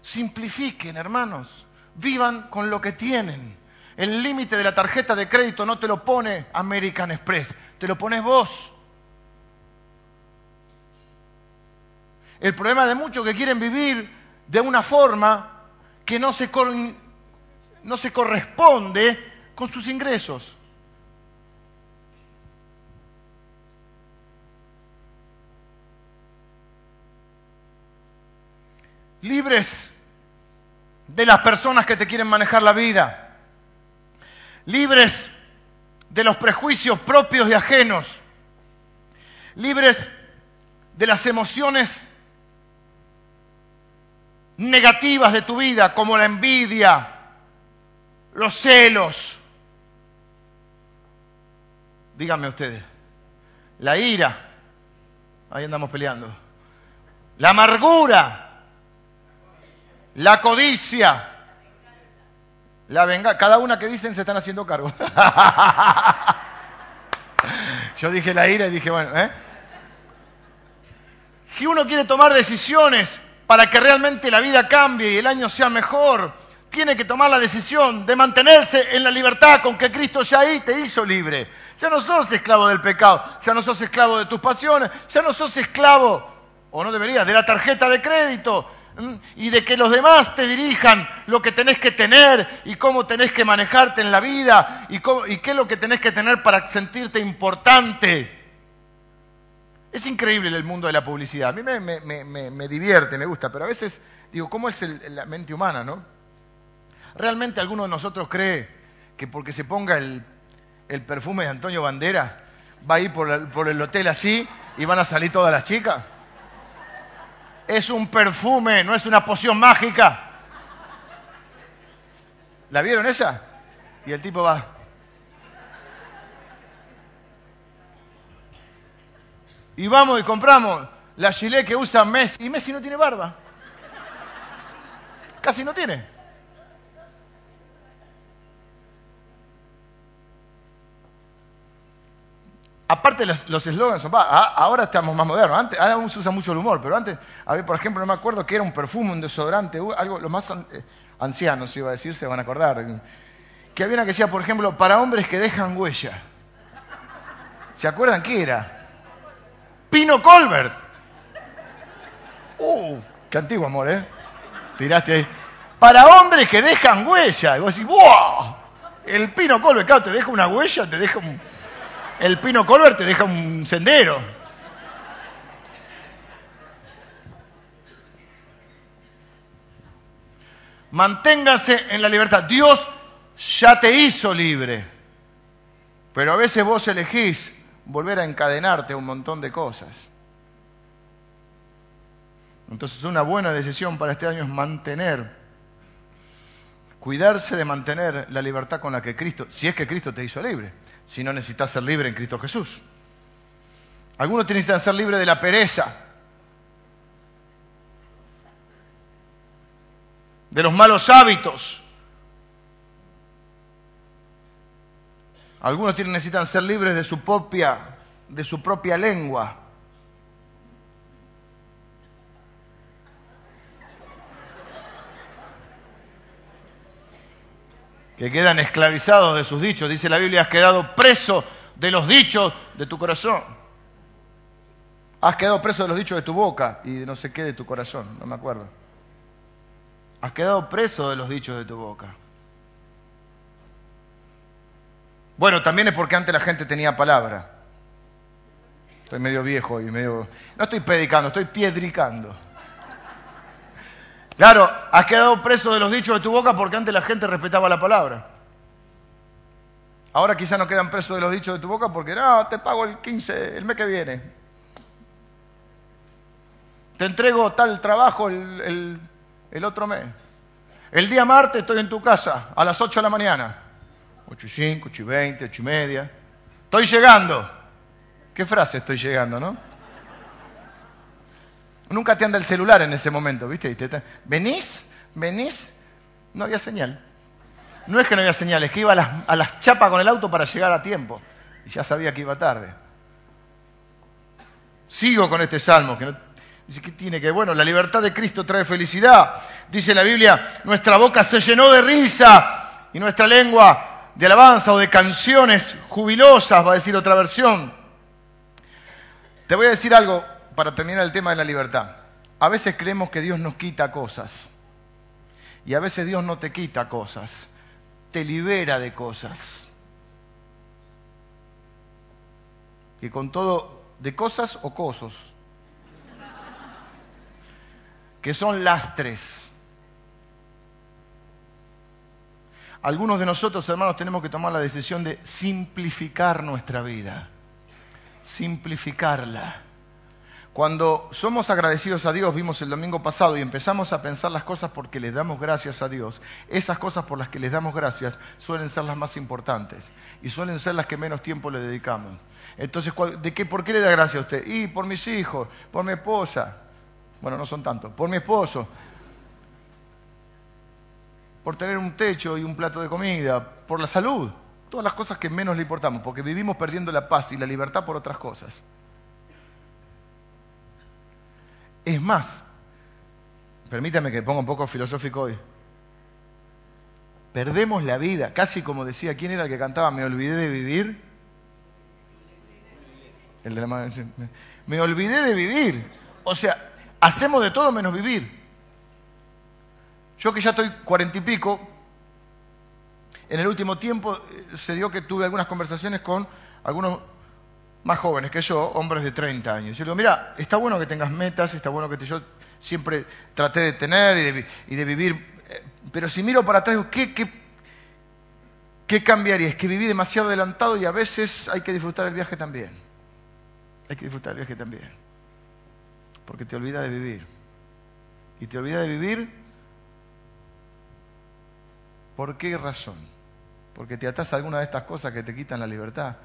Simplifiquen, hermanos. Vivan con lo que tienen. El límite de la tarjeta de crédito no te lo pone American Express, te lo pones vos. El problema de muchos que quieren vivir de una forma que no se corresponde con sus ingresos. Libres de las personas que te quieren manejar la vida. Libres de los prejuicios propios y ajenos. Libres de las emociones negativas de tu vida, como la envidia, los celos. Díganme ustedes, la ira, ahí andamos peleando, la amargura, la codicia, la venganza, cada una que dicen se están haciendo cargo. Yo dije la ira y dije, bueno, si uno quiere tomar decisiones para que realmente la vida cambie y el año sea mejor, tiene que tomar la decisión de mantenerse en la libertad con que Cristo ya ahí te hizo libre. Ya no sos esclavo del pecado, ya no sos esclavo de tus pasiones, ya no sos esclavo, o no deberías, de la tarjeta de crédito y de que los demás te dirijan lo que tenés que tener y cómo tenés que manejarte en la vida y qué es lo que tenés que tener para sentirte importante. Es increíble el mundo de la publicidad. A mí me divierte, me gusta, pero a veces digo, ¿cómo es la mente humana, no? ¿Realmente alguno de nosotros cree que porque se ponga el perfume de Antonio Banderas va a ir por el hotel así y van a salir todas las chicas? Es un perfume, no es una poción mágica. ¿La vieron esa? Y el tipo va... Y vamos y compramos la gilet que usa Messi. Y Messi no tiene barba. Casi no tiene. Aparte los eslogans son... ahora estamos más modernos. Antes, ahora aún se usa mucho el humor. Pero antes, a ver, por ejemplo, no me acuerdo que era un perfume, un desodorante, algo. Los más ancianos, iba a decir, se van a acordar. Que había una que decía, por ejemplo, para hombres que dejan huella. ¿Se acuerdan qué era? Pino Colbert. Qué antiguo, amor, tiraste ahí. Para hombres que dejan huella. Y vos decís, ¡wow! El Pino Colbert, claro, te deja una huella, te deja un... El Pino Colbert te deja un sendero. Manténgase en la libertad. Dios ya te hizo libre. Pero a veces vos elegís volver a encadenarte a un montón de cosas. Entonces una buena decisión para este año es cuidarse de mantener la libertad con la que Cristo, si es que Cristo te hizo libre, si no necesitas ser libre en Cristo Jesús. Algunos necesitan ser libres de la pereza, de los malos hábitos. Algunos necesitan ser libres de su propia lengua. Que quedan esclavizados de sus dichos. Dice la Biblia, has quedado preso de los dichos de tu corazón. Has quedado preso de los dichos de tu boca y de no sé qué de tu corazón, no me acuerdo. Has quedado preso de los dichos de tu boca. Bueno, también es porque antes la gente tenía palabra. Estoy medio viejo y medio... No estoy predicando, estoy piedricando. Claro, has quedado preso de los dichos de tu boca porque antes la gente respetaba la palabra. Ahora quizás no quedan presos de los dichos de tu boca porque no, te pago el 15, el mes que viene. Te entrego tal trabajo el otro mes. El día martes estoy en tu casa a las 8 de la mañana. 8:05, 8:20, 8:30. Estoy llegando. ¿Qué frase estoy llegando, no? Nunca te anda el celular en ese momento, ¿viste? ¿Venís? No había señal. No es que no había señal, es que iba a las chapas con el auto para llegar a tiempo. Y ya sabía que iba tarde. Sigo con este salmo. Dice, ¿qué tiene que ver? Bueno, la libertad de Cristo trae felicidad. Dice la Biblia, nuestra boca se llenó de risa y nuestra lengua de alabanza o de canciones jubilosas, va a decir otra versión. Te voy a decir algo para terminar el tema de la libertad. A veces creemos que Dios nos quita cosas. Y a veces Dios no te quita cosas, te libera de cosas. Y con todo, de cosas o cosos, que son lastres. Algunos de nosotros, hermanos, tenemos que tomar la decisión de simplificar nuestra vida, simplificarla. Cuando somos agradecidos a Dios, vimos el domingo pasado, y empezamos a pensar las cosas porque les damos gracias a Dios, esas cosas por las que les damos gracias suelen ser las más importantes y suelen ser las que menos tiempo le dedicamos. Entonces, ¿por qué le da gracias a usted? Y por mis hijos, por mi esposa, bueno, no son tantos, por mi esposo, por tener un techo y un plato de comida, por la salud, todas las cosas que menos le importamos, porque vivimos perdiendo la paz y la libertad por otras cosas. Es más, permítame que ponga un poco filosófico hoy. Perdemos la vida, casi como decía, ¿quién era el que cantaba? Me olvidé de vivir. El de la madre. Me olvidé de vivir. O sea, hacemos de todo menos vivir. Yo que ya estoy 40 y pico, en el último tiempo se dio que tuve algunas conversaciones con algunos más jóvenes que yo, hombres de 30 años. Y yo le digo, mira, está bueno que tengas metas, está bueno que yo siempre traté de tener y de vivir, pero si miro para atrás, ¿qué cambiaría? Es que viví demasiado adelantado y a veces hay que disfrutar el viaje también. Hay que disfrutar el viaje también. Porque te olvidas de vivir. Y te olvidas de vivir, ¿por qué razón? Porque te atás a alguna de estas cosas que te quitan la libertad.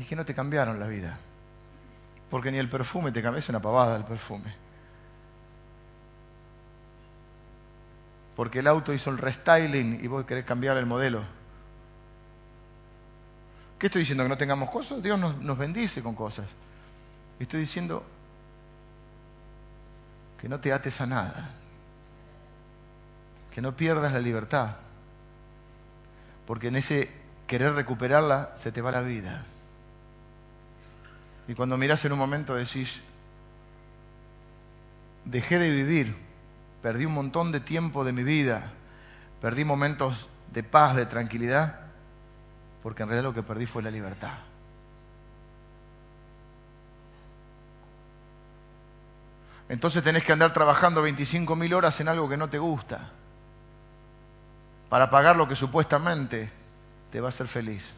Es que no te cambiaron la vida. Porque ni el perfume te cambió. Es una pavada el perfume. Porque el auto hizo el restyling y vos querés cambiar el modelo. ¿Qué estoy diciendo? ¿Que no tengamos cosas? Dios nos bendice con cosas. Estoy diciendo que no te ates a nada. Que no pierdas la libertad. Porque en ese querer recuperarla se te va la vida. Y cuando mirás en un momento decís, dejé de vivir, perdí un montón de tiempo de mi vida, perdí momentos de paz, de tranquilidad, porque en realidad lo que perdí fue la libertad. Entonces tenés que andar trabajando 25.000 horas en algo que no te gusta, para pagar lo que supuestamente te va a hacer feliz.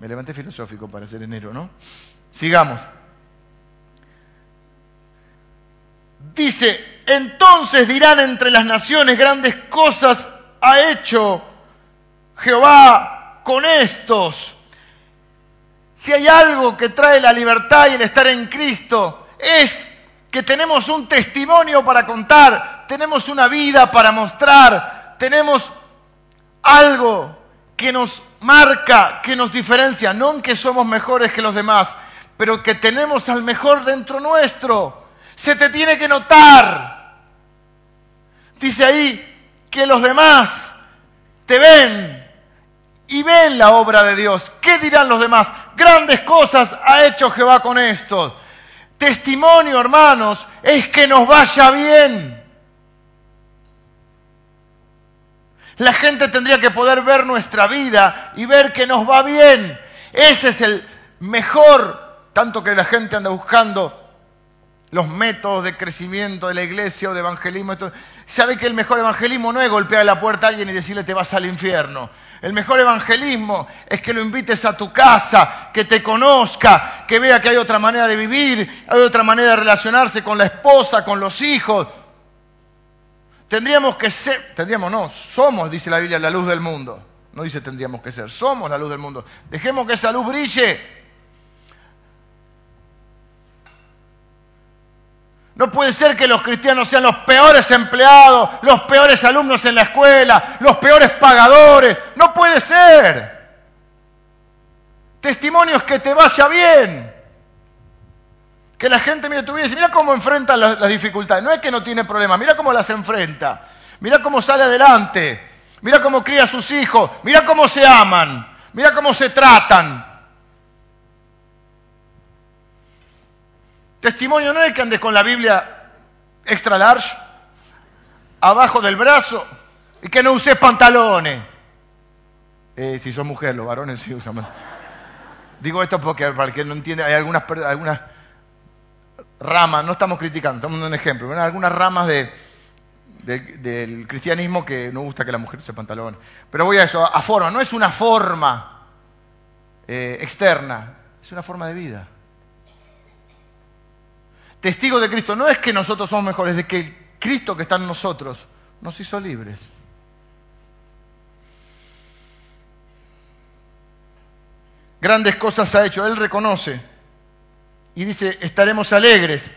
Me levanté filosófico para ser enero, ¿no? Sigamos. Dice, entonces dirán entre las naciones, grandes cosas ha hecho Jehová con estos. Si hay algo que trae la libertad y el estar en Cristo, es que tenemos un testimonio para contar, tenemos una vida para mostrar, tenemos algo que nos marca, que nos diferencia, no en que somos mejores que los demás, pero que tenemos al mejor dentro nuestro. Se te tiene que notar. Dice ahí que los demás te ven y ven la obra de Dios. ¿Qué dirán los demás? Grandes cosas ha hecho Jehová con esto. Testimonio, hermanos, es que nos vaya bien. La gente tendría que poder ver nuestra vida y ver que nos va bien. Ese es el mejor, tanto que la gente anda buscando los métodos de crecimiento de la iglesia o de evangelismo. ¿Sabe que el mejor evangelismo no es golpear la puerta a alguien y decirle te vas al infierno? El mejor evangelismo es que lo invites a tu casa, que te conozca, que vea que hay otra manera de vivir, hay otra manera de relacionarse con la esposa, con los hijos. Somos, dice la Biblia, la luz del mundo. No dice tendríamos que ser, somos la luz del mundo. Dejemos que esa luz brille. No puede ser que los cristianos sean los peores empleados, los peores alumnos en la escuela, los peores pagadores. No puede ser. Testimonios que te vaya bien. Que la gente mire tu vida y dice, mira cómo enfrenta las dificultades. No es que no tiene problemas, mira cómo las enfrenta. Mira cómo sale adelante. Mira cómo cría a sus hijos. Mira cómo se aman. Mira cómo se tratan. Testimonio no es que andes con la Biblia extra large, abajo del brazo, y que no uses pantalones. Si sos mujer, los varones sí usan. Digo esto porque para el que no entiende, hay algunas ramas, no estamos criticando, estamos dando un ejemplo, algunas ramas del cristianismo que no gusta que la mujer use pantalones. Pero voy a eso, a forma, no es una forma externa, es una forma de vida. Testigos de Cristo, no es que nosotros somos mejores, es que el Cristo que está en nosotros nos hizo libres. Grandes cosas ha hecho, Él reconoce y dice, estaremos alegres.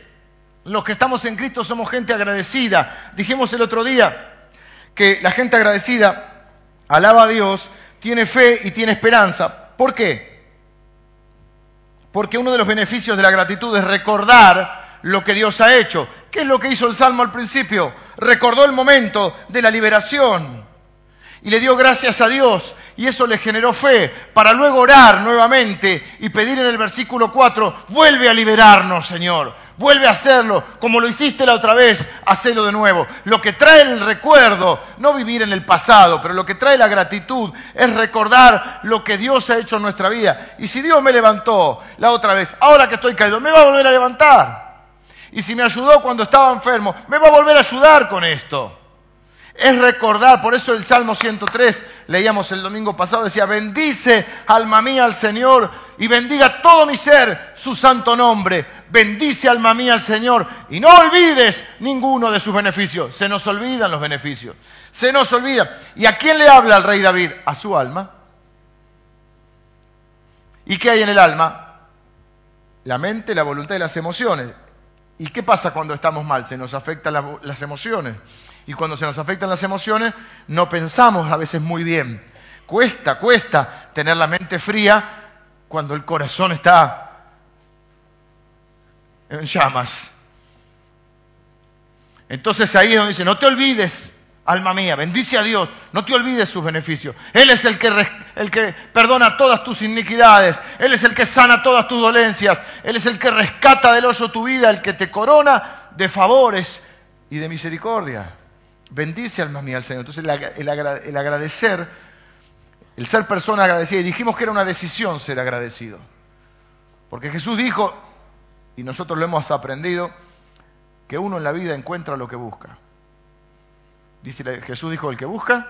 Los que estamos en Cristo somos gente agradecida. Dijimos el otro día que la gente agradecida alaba a Dios, tiene fe y tiene esperanza. ¿Por qué? Porque uno de los beneficios de la gratitud es recordar lo que Dios ha hecho. ¿Qué es lo que hizo el Salmo al principio? Recordó el momento de la liberación y le dio gracias a Dios, y eso le generó fe para luego orar nuevamente y pedir en el versículo 4, vuelve a liberarnos, Señor, vuelve a hacerlo, como lo hiciste la otra vez, hacelo de nuevo. Lo que trae el recuerdo, no vivir en el pasado, pero lo que trae la gratitud es recordar lo que Dios ha hecho en nuestra vida. Y si Dios me levantó la otra vez, ahora que estoy caído, me va a volver a levantar. Y si me ayudó cuando estaba enfermo, me va a volver a ayudar con esto. Es recordar, por eso el Salmo 103, leíamos el domingo pasado, decía, bendice alma mía al Señor y bendiga todo mi ser su santo nombre. Bendice alma mía al Señor y no olvides ninguno de sus beneficios. Se nos olvidan los beneficios, se nos olvida. ¿Y a quién le habla el rey David? A su alma. ¿Y qué hay en el alma? La mente, la voluntad y las emociones. ¿Y qué pasa cuando estamos mal? Se nos afectan las emociones. Y cuando se nos afectan las emociones, no pensamos a veces muy bien. Cuesta tener la mente fría cuando el corazón está en llamas. Entonces ahí es donde dice, no te olvides, alma mía, bendice a Dios, no te olvides sus beneficios. Él es el que perdona todas tus iniquidades, Él es el que sana todas tus dolencias, Él es el que rescata del hoyo tu vida, el que te corona de favores y de misericordia. Bendice, alma mía, al Señor. Entonces el agradecer, el ser persona agradecida, y dijimos que era una decisión ser agradecido. Porque Jesús dijo, y nosotros lo hemos aprendido, que uno en la vida encuentra lo que busca. Dice, Jesús dijo, el que busca,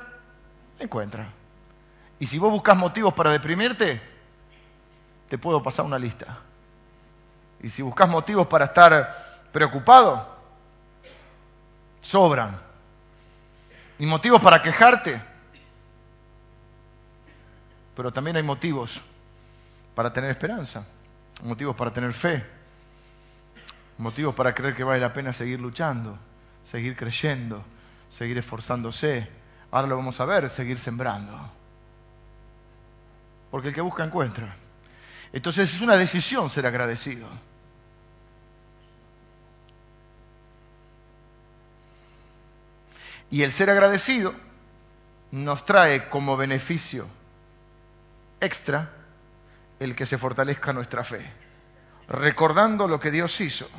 encuentra. Y si vos buscas motivos para deprimirte, te puedo pasar una lista. Y si buscas motivos para estar preocupado, sobran. Y motivos para quejarte, pero también hay motivos para tener esperanza, motivos para tener fe, motivos para creer que vale la pena seguir luchando, seguir creyendo, seguir esforzándose. Ahora lo vamos a ver, seguir sembrando. Porque el que busca encuentra. Entonces es una decisión ser agradecido. Y el ser agradecido nos trae como beneficio extra el que se fortalezca nuestra fe, recordando lo que Dios hizo.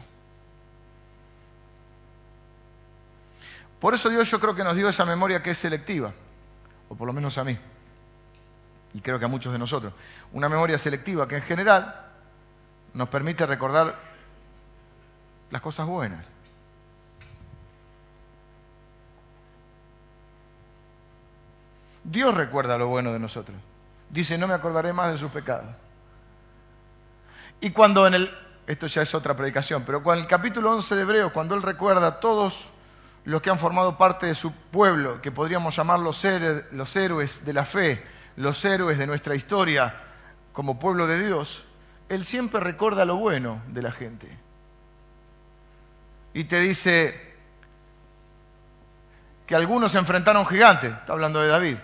Por eso Dios, yo creo que nos dio esa memoria que es selectiva, o por lo menos a mí, y creo que a muchos de nosotros. Una memoria selectiva que en general nos permite recordar las cosas buenas. Dios recuerda lo bueno de nosotros. Dice, no me acordaré más de sus pecados. Y cuando esto ya es otra predicación, pero con el capítulo 11 de Hebreo, cuando Él recuerda a todos los que han formado parte de su pueblo, que podríamos llamar los héroes de la fe, los héroes de nuestra historia como pueblo de Dios, Él siempre recuerda lo bueno de la gente. Y te dice que algunos se enfrentaron gigantes, está hablando de David,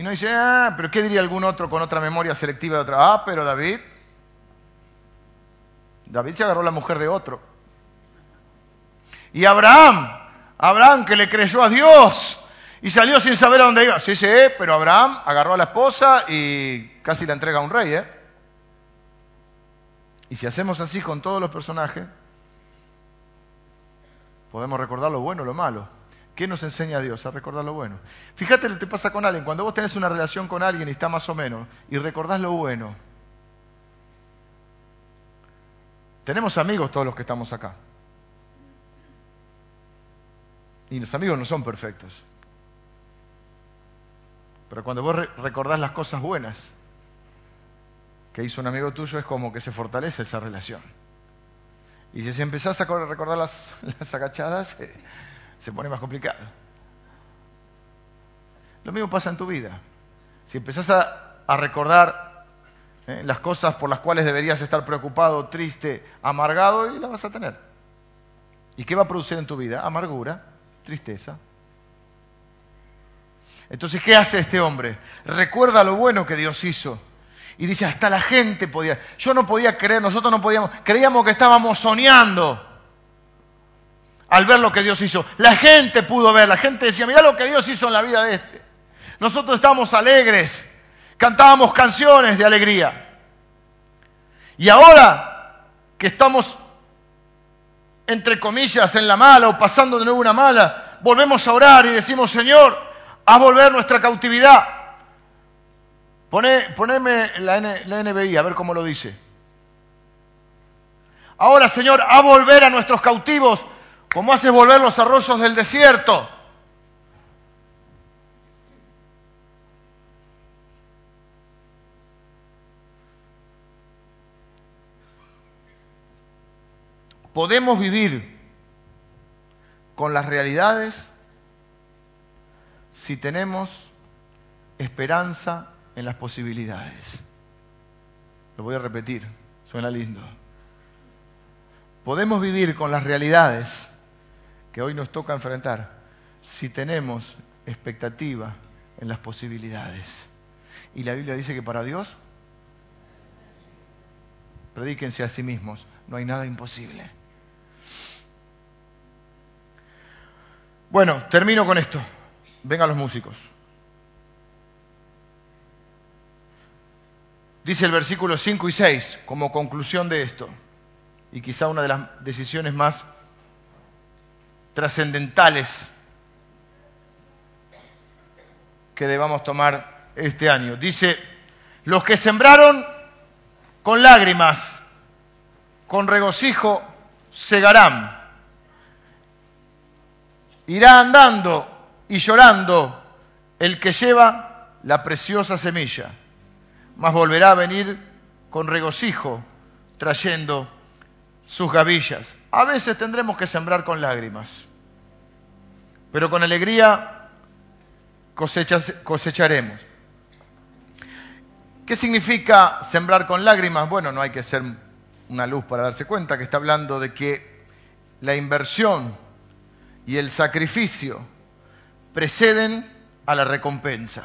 Y no dice, ah, pero ¿qué diría algún otro con otra memoria selectiva de otra? Ah, pero David se agarró la mujer de otro. Y Abraham que le creyó a Dios y salió sin saber a dónde iba. Sí, pero Abraham agarró a la esposa y casi la entrega a un rey, Y si hacemos así con todos los personajes, podemos recordar lo bueno y lo malo. ¿Qué nos enseña a Dios? A recordar lo bueno. Fíjate lo que te pasa con alguien. Cuando vos tenés una relación con alguien y está más o menos, y recordás lo bueno. Tenemos amigos todos los que estamos acá. Y los amigos no son perfectos. Pero cuando vos recordás las cosas buenas que hizo un amigo tuyo, es como que se fortalece esa relación. Y si empezás a recordar las agachadas, se pone más complicado. Lo mismo pasa en tu vida. Si empezás a recordar las cosas por las cuales deberías estar preocupado, triste, amargado, y las vas a tener. ¿Y qué va a producir en tu vida? Amargura, tristeza. Entonces, ¿qué hace este hombre? Recuerda lo bueno que Dios hizo. Y dice, hasta la gente podía. Yo no podía creer, nosotros no podíamos. Creíamos que estábamos soñando al ver lo que Dios hizo. La gente pudo ver, la gente decía, mirá lo que Dios hizo en la vida de este. Nosotros estábamos alegres, cantábamos canciones de alegría. Y ahora que estamos, entre comillas, en la mala o pasando de nuevo una mala, volvemos a orar y decimos, Señor, haz volver nuestra cautividad. Poneme la NVI, a ver cómo lo dice. Ahora, Señor, haz volver a nuestros cautivos, como haces volver los arroyos del desierto. Podemos vivir con las realidades si tenemos esperanza en las posibilidades. Lo voy a repetir, suena lindo. Podemos vivir con las realidades que hoy nos toca enfrentar si tenemos expectativa en las posibilidades. Y la Biblia dice que para Dios, predíquense a sí mismos, no hay nada imposible. Bueno, termino con esto. Vengan los músicos. Dice el versículo 5 y 6, como conclusión de esto, y quizá una de las decisiones más trascendentales que debamos tomar este año. Dice, los que sembraron con lágrimas, con regocijo, segarán. Irá andando y llorando el que lleva la preciosa semilla. Mas volverá a venir con regocijo, trayendo sus gavillas. A veces tendremos que sembrar con lágrimas, pero con alegría cosecharemos. ¿Qué significa sembrar con lágrimas? Bueno, no hay que ser una luz para darse cuenta que está hablando de que la inversión y el sacrificio preceden a la recompensa.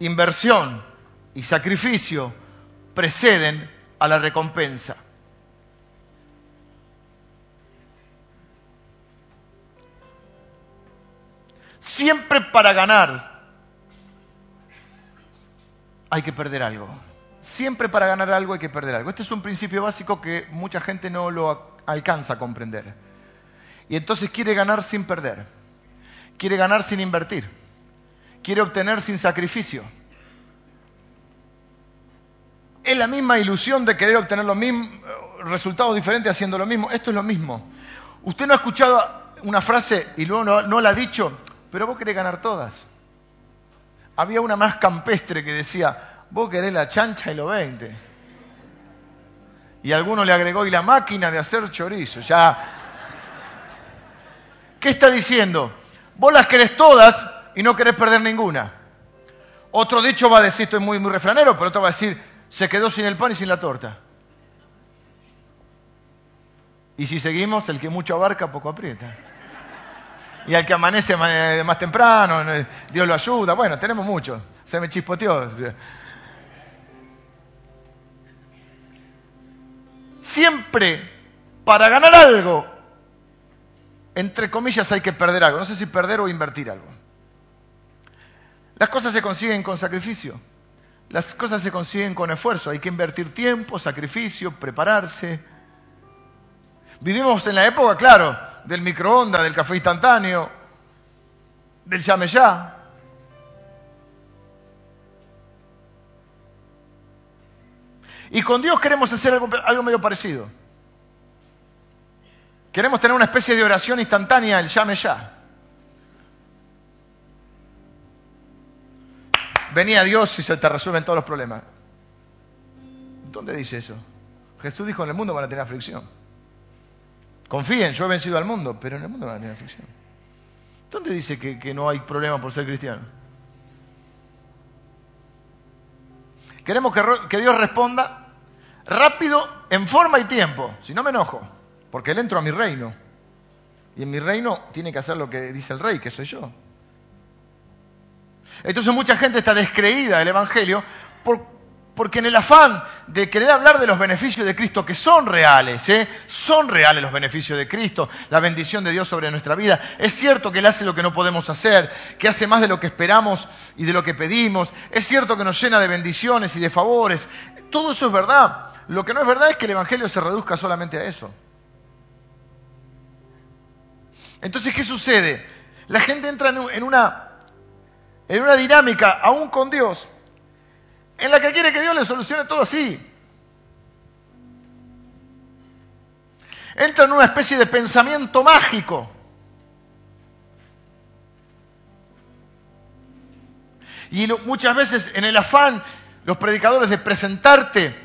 Inversión y sacrificio preceden a la recompensa. Siempre para ganar hay que perder algo. Siempre para ganar algo hay que perder algo. Este es un principio básico que mucha gente no lo alcanza a comprender. Y entonces quiere ganar sin perder. Quiere ganar sin invertir. Quiere obtener sin sacrificio. Es la misma ilusión de querer obtener los mismos resultados diferentes haciendo lo mismo. Esto es lo mismo. Usted no ha escuchado una frase y luego no la ha dicho, pero vos querés ganar todas. Había una más campestre que decía, vos querés la chancha y los 20. Y alguno le agregó, y la máquina de hacer chorizo. Ya. ¿Qué está diciendo? Vos las querés todas y no querés perder ninguna. Otro dicho va a decir, estoy muy, muy refranero, pero otro va a decir, se quedó sin el pan y sin la torta. Y si seguimos, el que mucho abarca, poco aprieta. Y al que amanece más temprano, Dios lo ayuda. Bueno, tenemos mucho. Se me chispoteó. Siempre, para ganar algo, entre comillas, hay que perder algo. No sé si perder o invertir algo. Las cosas se consiguen con sacrificio. Las cosas se consiguen con esfuerzo. Hay que invertir tiempo, sacrificio, prepararse. Vivimos en la época, claro, del microondas, del café instantáneo, del llame ya. Y con Dios queremos hacer algo medio parecido. Queremos tener una especie de oración instantánea, el llame ya. Vení a Dios y se te resuelven todos los problemas. ¿Dónde dice eso? Jesús dijo, en el mundo van a tener aflicción. Confíen, yo he vencido al mundo, pero en el mundo van a tener aflicción. ¿Dónde dice que no hay problema por ser cristiano? Queremos que Dios responda rápido, en forma y tiempo. Si no, me enojo, porque Él entró a mi reino. Y en mi reino tiene que hacer lo que dice el rey, que soy yo. Entonces mucha gente está descreída del Evangelio porque en el afán de querer hablar de los beneficios de Cristo, que son reales, son reales los beneficios de Cristo, la bendición de Dios sobre nuestra vida. Es cierto que Él hace lo que no podemos hacer, que hace más de lo que esperamos y de lo que pedimos. Es cierto que nos llena de bendiciones y de favores. Todo eso es verdad. Lo que no es verdad es que el Evangelio se reduzca solamente a eso. Entonces, ¿qué sucede? La gente entra en una dinámica, aún con Dios, en la que quiere que Dios le solucione todo así. Entra en una especie de pensamiento mágico. Y muchas veces, en el afán, los predicadores de presentarte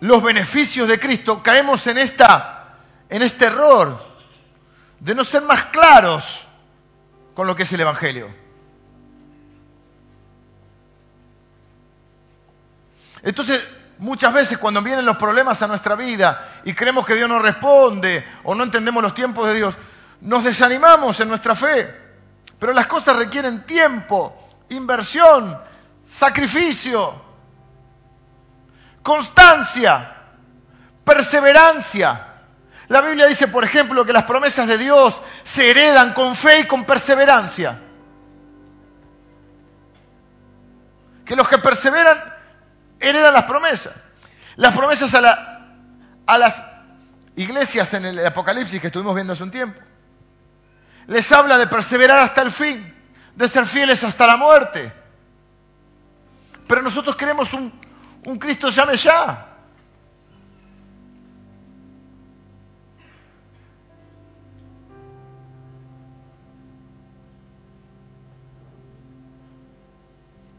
los beneficios de Cristo, caemos en este error de no ser más claros con lo que es el Evangelio. Entonces, muchas veces cuando vienen los problemas a nuestra vida y creemos que Dios no responde o no entendemos los tiempos de Dios, nos desanimamos en nuestra fe. Pero las cosas requieren tiempo, inversión, sacrificio, constancia, perseverancia. La Biblia dice, por ejemplo, que las promesas de Dios se heredan con fe y con perseverancia. Que los que perseveran heredan las promesas. Las promesas a las iglesias en el Apocalipsis que estuvimos viendo hace un tiempo. Les habla de perseverar hasta el fin, de ser fieles hasta la muerte. Pero nosotros queremos un Cristo llame ya.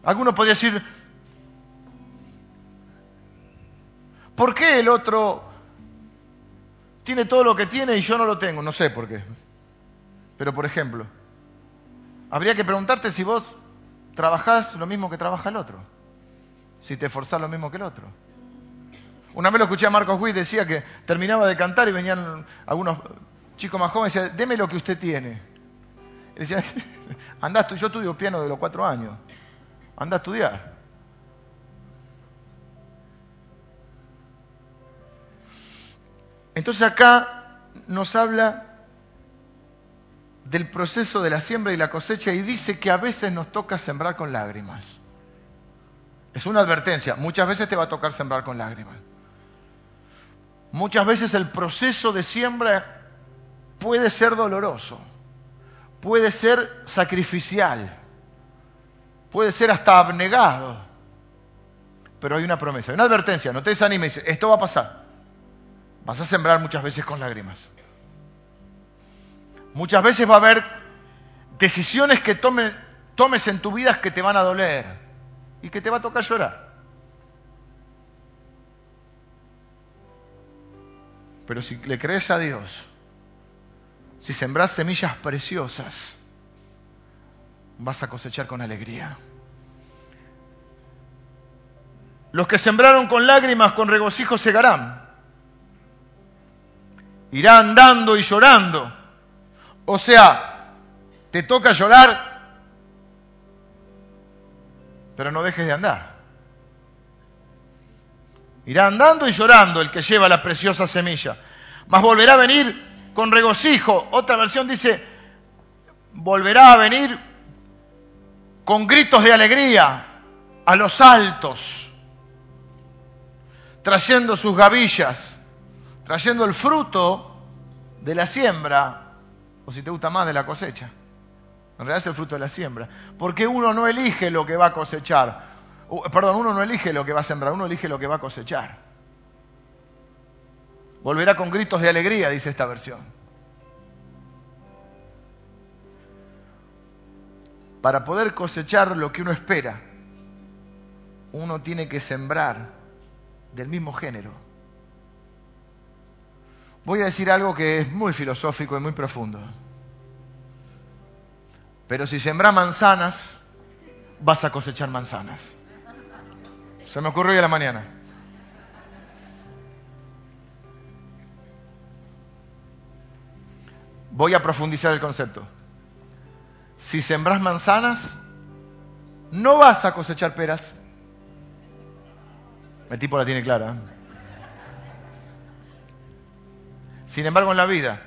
Alguno podría decir, ¿por qué el otro tiene todo lo que tiene y yo no lo tengo? No sé por qué. Pero, por ejemplo, habría que preguntarte si vos trabajás lo mismo que trabaja el otro, si te esforzás lo mismo que el otro. Una vez lo escuché a Marcos Witt, decía que terminaba de cantar y venían algunos chicos más jóvenes y decían, deme lo que usted tiene. Y decía, andás tú, yo estudio piano de los 4 años. Anda a estudiar. Entonces acá nos habla del proceso de la siembra y la cosecha y dice que a veces nos toca sembrar con lágrimas. Es una advertencia. Muchas veces te va a tocar sembrar con lágrimas. Muchas veces el proceso de siembra puede ser doloroso, puede ser sacrificial. Puede ser hasta abnegado, pero hay una promesa, hay una advertencia, no te desanimes, esto va a pasar. Vas a sembrar muchas veces con lágrimas. Muchas veces va a haber decisiones que tomes en tu vida que te van a doler y que te va a tocar llorar. Pero si le crees a Dios, si sembrás semillas preciosas, vas a cosechar con alegría. Los que sembraron con lágrimas, con regocijo segarán. Irá andando y llorando, O sea, te toca llorar, pero no dejes de andar. Irá andando y llorando el que lleva la preciosa semilla. Mas volverá a venir con regocijo. Otra versión dice, volverá a venir con gritos de alegría a los altos, trayendo sus gavillas, trayendo el fruto de la siembra, o si te gusta más, de la cosecha. En realidad es el fruto de la siembra, porque uno no elige lo que va a cosechar. Perdón, uno no elige lo que va a sembrar, uno elige lo que va a cosechar. Volverá con gritos de alegría, dice esta versión. Para poder cosechar lo que uno espera, uno tiene que sembrar del mismo género. Voy a decir algo que es muy filosófico y muy profundo. Pero si sembrás manzanas, vas a cosechar manzanas. Se me ocurrió hoy a la mañana. Voy a profundizar el concepto. Si sembrás manzanas, no vas a cosechar peras. El tipo la tiene clara. Sin embargo, en la vida,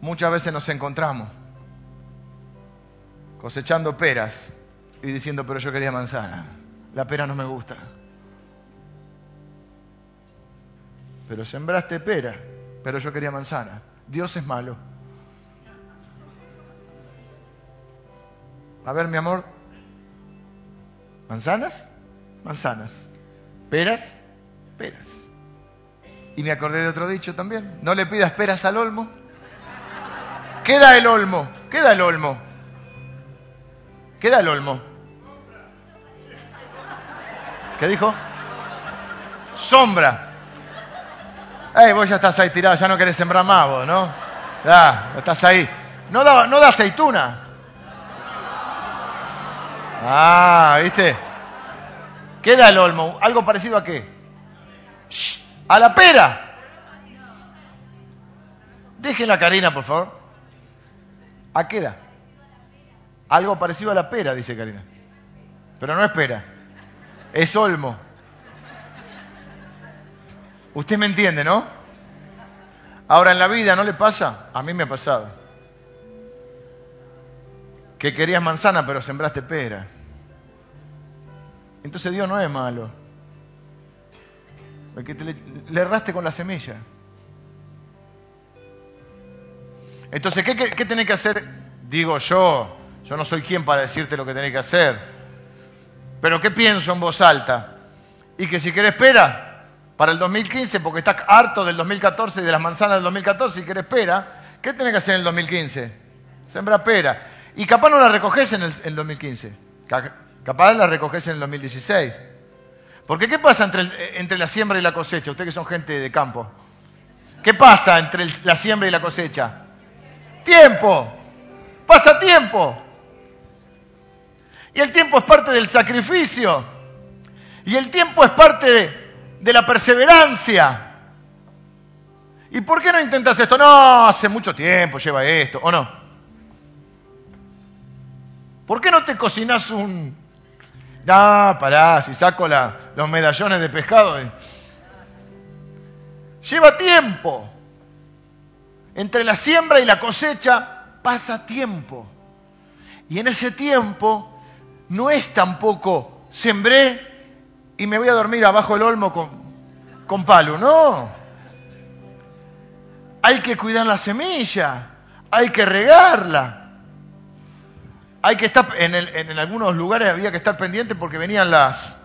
muchas veces nos encontramos cosechando peras y diciendo, pero yo quería manzana. La pera no me gusta. Pero sembraste pera, pero yo quería manzana. Dios es malo. A ver, mi amor, manzanas, manzanas, peras, peras. Y me acordé de otro dicho también, no le pidas peras al olmo. Queda el olmo, queda el olmo, queda el olmo. ¿Qué dijo? Sombra. Ey, vos ya estás ahí tirado, ya no querés sembrar más vos, ¿no? Ya, estás ahí. No da aceituna. Ah, ¿viste? Queda el olmo. ¿Algo parecido a qué? Shh, a la pera. Déjenla, Karina, por favor. ¿A qué da? Algo parecido a la pera, dice Karina. Pero no es pera. Es olmo. Usted me entiende, ¿no? Ahora, en la vida, ¿no le pasa? A mí me ha pasado. Que querías manzana, pero sembraste pera. Entonces Dios no es malo. Porque le erraste con la semilla. Entonces, ¿qué tenés que hacer? Digo yo no soy quien para decirte lo que tenés que hacer. Pero ¿qué pienso en voz alta? Y que si querés pera, para el 2015, porque estás harto del 2014 y de las manzanas del 2014, y querés pera, ¿qué tenés que hacer en el 2015? Sembrar pera. Y capaz no la recogés en el 2015. Capaz la recogés en el 2016. Porque ¿qué pasa entre la siembra y la cosecha? Ustedes que son gente de campo. ¿Qué pasa entre la siembra y la cosecha? ¡Tiempo! ¡Pasa tiempo! Y el tiempo es parte del sacrificio. Y el tiempo es parte de la perseverancia. ¿Y por qué no intentas esto? No, hace mucho tiempo lleva esto, ¿o no? ¿Por qué no te cocinás un...? No, pará, si saco los medallones de pescado. Lleva tiempo. Entre la siembra y la cosecha pasa tiempo. Y en ese tiempo no es tampoco sembré y me voy a dormir abajo del olmo con palo. No. Hay que cuidar la semilla. Hay que regarla. Hay que estar, en algunos lugares había que estar pendiente porque venían las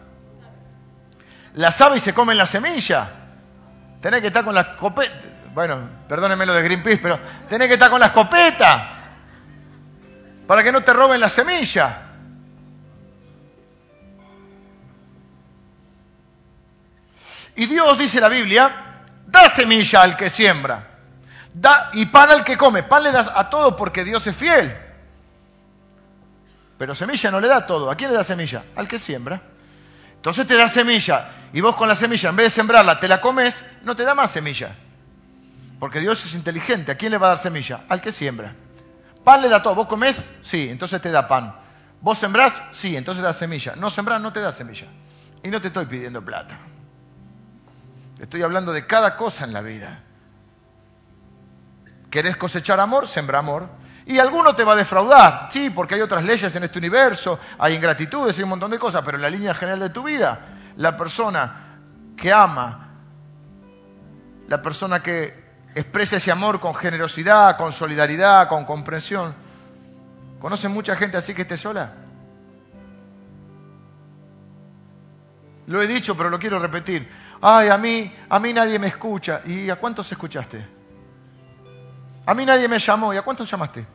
aves y se comen la semilla. Tenés que estar con la escopeta. Bueno, perdónenme lo de Greenpeace, pero tenés que estar con la escopeta para que no te roben la semilla. Y Dios, dice la Biblia, da semilla al que siembra, da y pan al que come. Pan le das a todo porque Dios es fiel. Pero semilla no le da todo. ¿A quién le da semilla? Al que siembra. Entonces te da semilla. Y vos con la semilla, en vez de sembrarla, te la comes, no te da más semilla. Porque Dios es inteligente. ¿A quién le va a dar semilla? Al que siembra. Pan le da todo. ¿Vos comés? Sí, entonces te da pan. ¿Vos sembrás? Sí, entonces te da semilla. No sembrás, no te da semilla. Y no te estoy pidiendo plata. Estoy hablando de cada cosa en la vida. ¿Querés cosechar amor? Sembra amor. Y alguno te va a defraudar. Sí, porque hay otras leyes en este universo. Hay ingratitudes, hay un montón de cosas. Pero en la línea general de tu vida, la persona que ama, la persona que expresa ese amor con generosidad, con solidaridad, con comprensión. ¿Conocen mucha gente así que esté sola? Lo he dicho, pero lo quiero repetir. Ay, a mí nadie me escucha. ¿Y a cuántos escuchaste? A mí nadie me llamó. ¿Y a cuántos llamaste?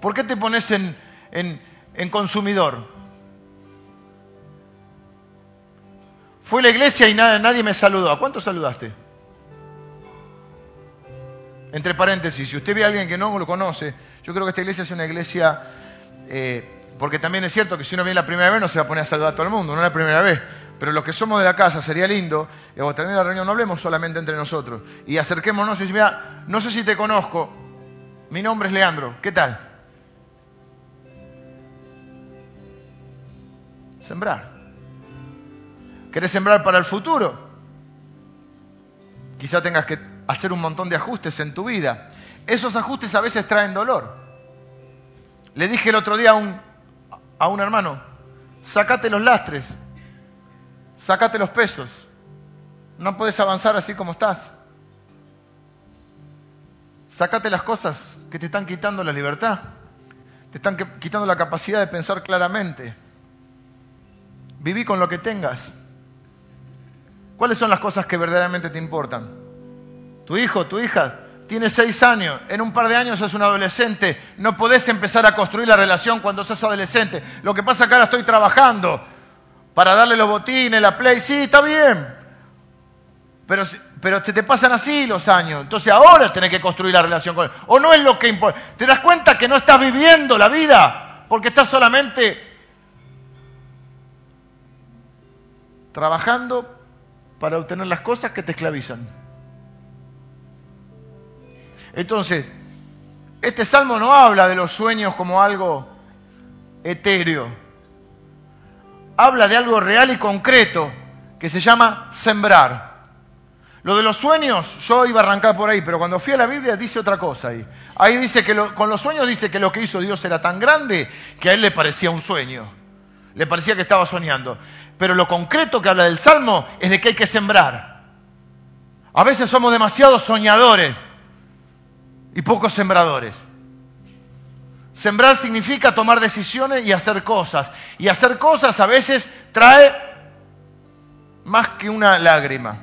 ¿Por qué te pones en consumidor? Fue a la iglesia y nadie me saludó. ¿A cuántos saludaste? Entre paréntesis, si usted ve a alguien que no lo conoce, yo creo que esta iglesia es una iglesia, porque también es cierto que si uno viene la primera vez no se va a poner a saludar a todo el mundo, no es la primera vez, pero los que somos de la casa sería lindo, o terminar la reunión, no hablemos solamente entre nosotros, y acerquémonos y decimos, mira, no sé si te conozco, mi nombre es Leandro, ¿qué tal? Sembrar. ¿Querés sembrar para el futuro? Quizá tengas que hacer un montón de ajustes en tu vida. Esos ajustes a veces traen dolor. Le dije el otro día a un hermano, sacate los lastres, sacate los pesos, no podés avanzar así como estás. Sacate las cosas que te están quitando la libertad, te están quitando la capacidad de pensar claramente. Viví con lo que tengas. ¿Cuáles son las cosas que verdaderamente te importan? Tu hijo, tu hija, tiene 6 años. En un par de años sos un adolescente. No podés empezar a construir la relación cuando sos adolescente. Lo que pasa es que ahora estoy trabajando para darle los botines, la play. Sí, está bien. Pero te pasan así los años. Entonces ahora tenés que construir la relación con él. O no es lo que importa. ¿Te das cuenta que no estás viviendo la vida? Porque estás solamente trabajando para obtener las cosas que te esclavizan. Entonces, este salmo no habla de los sueños como algo etéreo. Habla de algo real y concreto que se llama sembrar. Lo de los sueños, yo iba a arrancar por ahí, pero cuando fui a la Biblia dice otra cosa ahí. Ahí dice que con los sueños dice que lo que hizo Dios era tan grande que a él le parecía un sueño. Le parecía que estaba soñando. Pero lo concreto que habla del salmo es de que hay que sembrar. A veces somos demasiado soñadores y pocos sembradores. Sembrar significa tomar decisiones y hacer cosas. Y hacer cosas a veces trae más que una lágrima.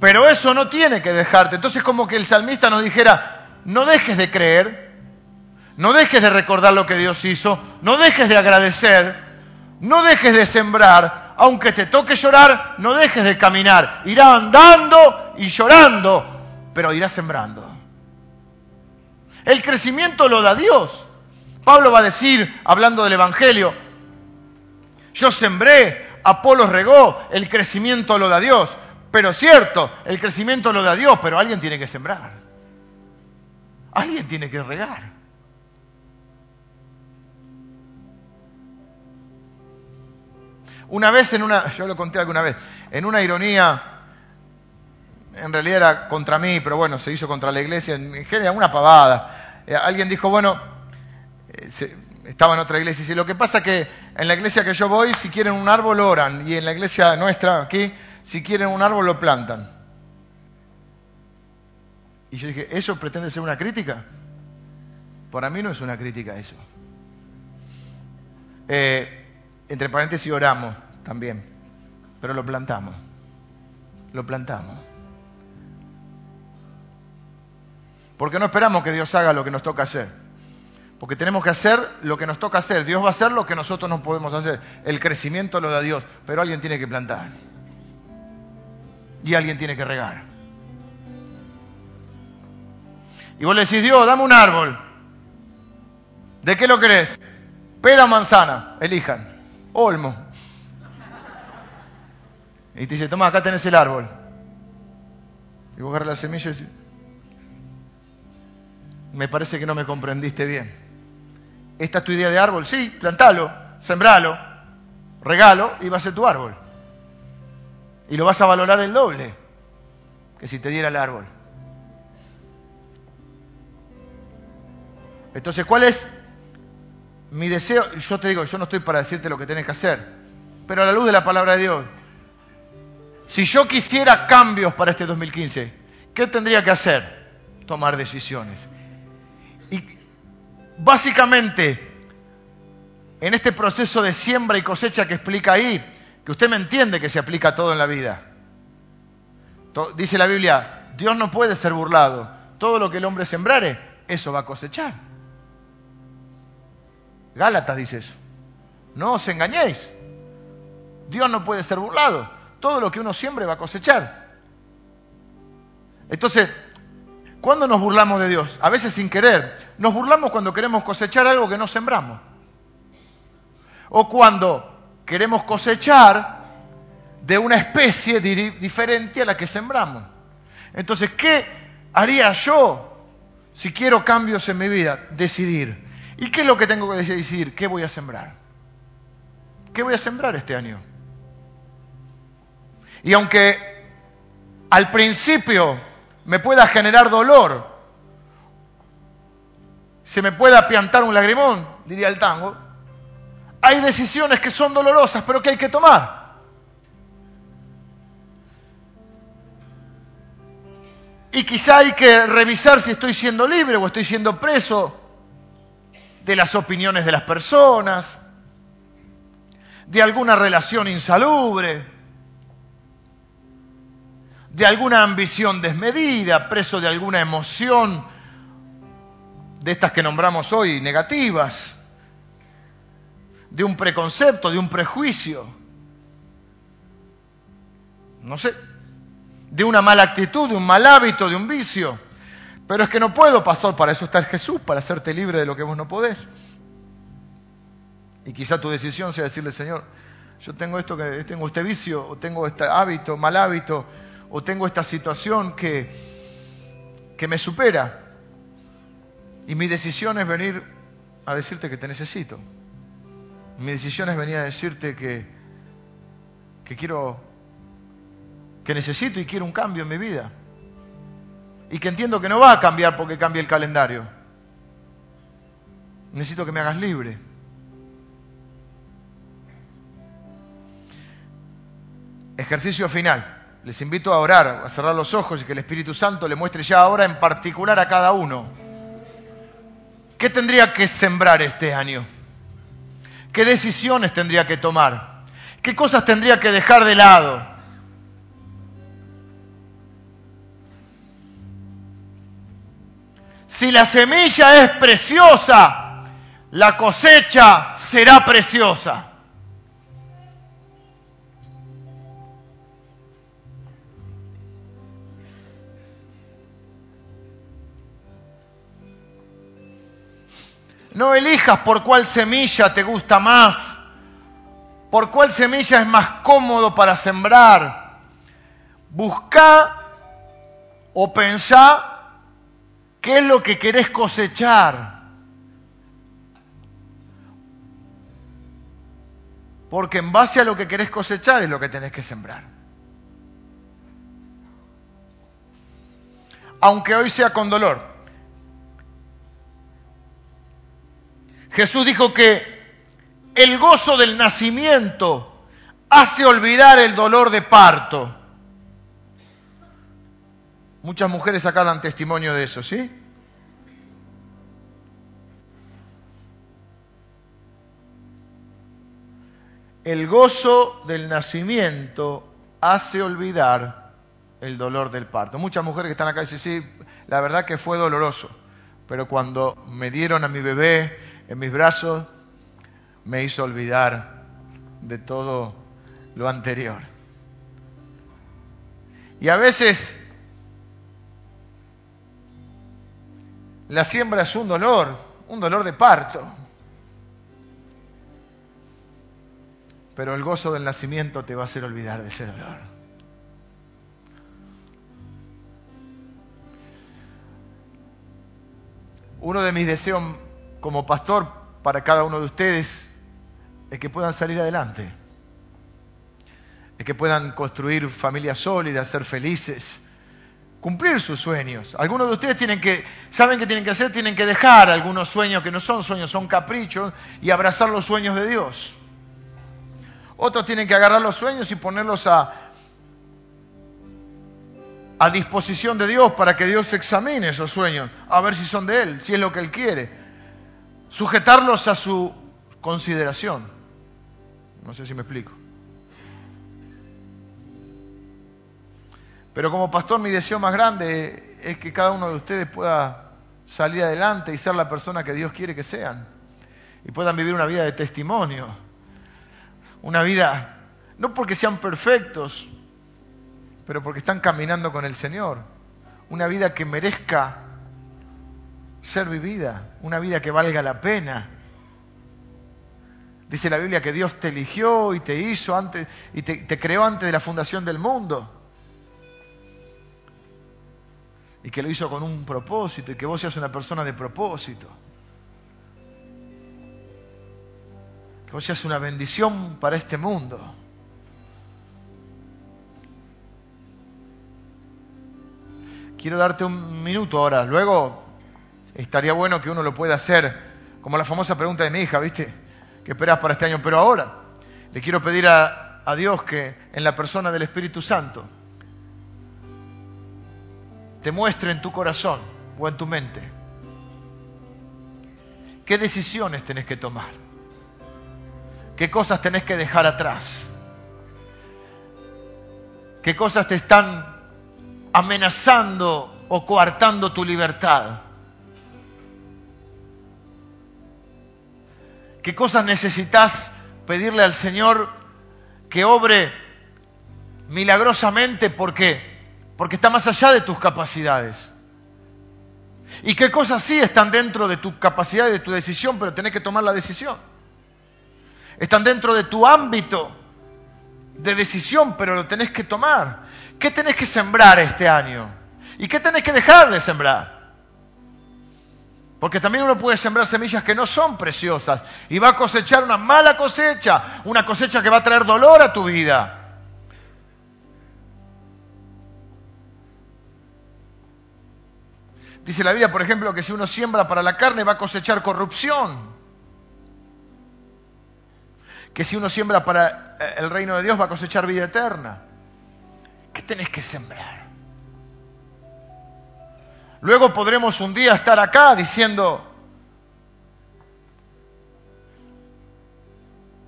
Pero eso no tiene que dejarte. Entonces como que el salmista nos dijera, no dejes de creer, no dejes de recordar lo que Dios hizo, no dejes de agradecer, no dejes de sembrar, aunque te toque llorar, no dejes de caminar. Irá andando y llorando, pero irá sembrando. El crecimiento lo da Dios. Pablo va a decir, hablando del Evangelio, yo sembré, Apolo regó, el crecimiento lo da Dios. Pero cierto, el crecimiento lo da Dios, pero alguien tiene que sembrar. Alguien tiene que regar. Una vez yo lo conté alguna vez, en una ironía. En realidad era contra mí, pero bueno, se hizo contra la iglesia. En general, una pavada. Alguien dijo, bueno, estaba en otra iglesia. Y dice, lo que pasa es que en la iglesia que yo voy, si quieren un árbol, oran. Y en la iglesia nuestra, aquí, si quieren un árbol, lo plantan. Y yo dije, ¿eso pretende ser una crítica? Para mí no es una crítica eso. Entre paréntesis, oramos también. Pero lo plantamos. Lo plantamos. Porque no esperamos que Dios haga lo que nos toca hacer. Porque tenemos que hacer lo que nos toca hacer. Dios va a hacer lo que nosotros no podemos hacer. El crecimiento lo da Dios. Pero alguien tiene que plantar. Y alguien tiene que regar. Y vos le decís, Dios, dame un árbol. ¿De qué lo querés? Pera o manzana. Elijan. Olmo. Y te dice, tomá, acá tenés el árbol. Y vos agarras las semillas y... me parece que no me comprendiste bien. ¿Esta es tu idea de árbol? Sí, plantalo, sembralo, regalo y va a ser tu árbol. Y lo vas a valorar el doble que si te diera el árbol. Entonces, ¿cuál es mi deseo? Yo te digo, yo no estoy para decirte lo que tenés que hacer, pero a la luz de la palabra de Dios. Si yo quisiera cambios para este 2015, ¿qué tendría que hacer? Tomar decisiones. Y básicamente, en este proceso de siembra y cosecha que explica ahí, que usted me entiende que se aplica todo en la vida. Dice la Biblia, Dios no puede ser burlado. Todo lo que el hombre sembrare, eso va a cosechar. Gálatas dice eso. No os engañéis. Dios no puede ser burlado. Todo lo que uno siembre va a cosechar. Entonces, ¿cuándo nos burlamos de Dios? A veces sin querer. Nos burlamos cuando queremos cosechar algo que no sembramos. O cuando queremos cosechar de una especie diferente a la que sembramos. Entonces, ¿qué haría yo si quiero cambios en mi vida? Decidir. ¿Y qué es lo que tengo que decidir? ¿Qué voy a sembrar? ¿Qué voy a sembrar este año? Y aunque al principio me pueda generar dolor, se me pueda piantar un lagrimón, diría el tango, hay decisiones que son dolorosas, pero que hay que tomar. Y quizá hay que revisar si estoy siendo libre o estoy siendo preso de las opiniones de las personas, de alguna relación insalubre, de alguna ambición desmedida, preso de alguna emoción, de estas que nombramos hoy, negativas, de un preconcepto, de un prejuicio, no sé, de una mala actitud, de un mal hábito, de un vicio. Pero es que no puedo, pastor, para eso está Jesús, para hacerte libre de lo que vos no podés. Y quizá tu decisión sea decirle, Señor, yo tengo esto, que tengo este vicio, o tengo este hábito, mal hábito, o tengo esta situación que me supera. Y mi decisión es venir a decirte que te necesito. Mi decisión es venir a decirte que quiero, que necesito y quiero un cambio en mi vida. Y que entiendo que no va a cambiar porque cambie el calendario. Necesito que me hagas libre. Ejercicio final. Les invito a orar, a cerrar los ojos y que el Espíritu Santo le muestre ya ahora en particular a cada uno. ¿Qué tendría que sembrar este año? ¿Qué decisiones tendría que tomar? ¿Qué cosas tendría que dejar de lado? Si la semilla es preciosa, la cosecha será preciosa. No elijas por cuál semilla te gusta más, por cuál semilla es más cómodo para sembrar. Busca o pensá qué es lo que querés cosechar. Porque en base a lo que querés cosechar es lo que tenés que sembrar. Aunque hoy sea con dolor. Jesús dijo que el gozo del nacimiento hace olvidar el dolor de parto. Muchas mujeres acá dan testimonio de eso, ¿sí? El gozo del nacimiento hace olvidar el dolor del parto. Muchas mujeres que están acá dicen, sí, la verdad que fue doloroso, pero cuando me dieron a mi bebé en mis brazos, me hizo olvidar de todo lo anterior. Y a veces la siembra es un dolor de parto. Pero el gozo del nacimiento te va a hacer olvidar de ese dolor. Uno de mis deseos como pastor para cada uno de ustedes es que puedan salir adelante, es que puedan construir familias sólidas, ser felices, cumplir sus sueños. Algunos de ustedes saben que tienen que hacer, tienen que dejar algunos sueños que no son sueños, son caprichos, y abrazar los sueños de Dios. Otros tienen que agarrar los sueños y ponerlos a disposición de Dios para que Dios examine esos sueños, a ver si son de Él, si es lo que Él quiere. Sujetarlos a su consideración. No sé si me explico. Pero como pastor, mi deseo más grande es que cada uno de ustedes pueda salir adelante y ser la persona que Dios quiere que sean. Y puedan vivir una vida de testimonio. Una vida, no porque sean perfectos, pero porque están caminando con el Señor. Una vida que merezca ser vivida. Una vida que valga la pena. Dice la Biblia que Dios te eligió y te hizo antes, y te creó antes de la fundación del mundo. Y que lo hizo con un propósito, y que vos seas una persona de propósito. Que vos seas una bendición para este mundo. Quiero darte un minuto ahora. Luego estaría bueno que uno lo pueda hacer, como la famosa pregunta de mi hija, ¿viste? ¿Qué esperás para este año? Pero ahora le quiero pedir a Dios que en la persona del Espíritu Santo te muestre en tu corazón o en tu mente qué decisiones tenés que tomar, qué cosas tenés que dejar atrás, qué cosas te están amenazando o coartando tu libertad, qué cosas necesitas pedirle al Señor que obre milagrosamente porque está más allá de tus capacidades. Y qué cosas sí están dentro de tu capacidad y de tu decisión, pero tenés que tomar la decisión. Están dentro de tu ámbito de decisión, pero lo tenés que tomar. ¿Qué tenés que sembrar este año? ¿Y qué tenés que dejar de sembrar? Porque también uno puede sembrar semillas que no son preciosas y va a cosechar una mala cosecha, una cosecha que va a traer dolor a tu vida. Dice la Biblia, por ejemplo, que si uno siembra para la carne va a cosechar corrupción. Que si uno siembra para el reino de Dios va a cosechar vida eterna. ¿Qué tenés que sembrar? Luego podremos un día estar acá diciendo: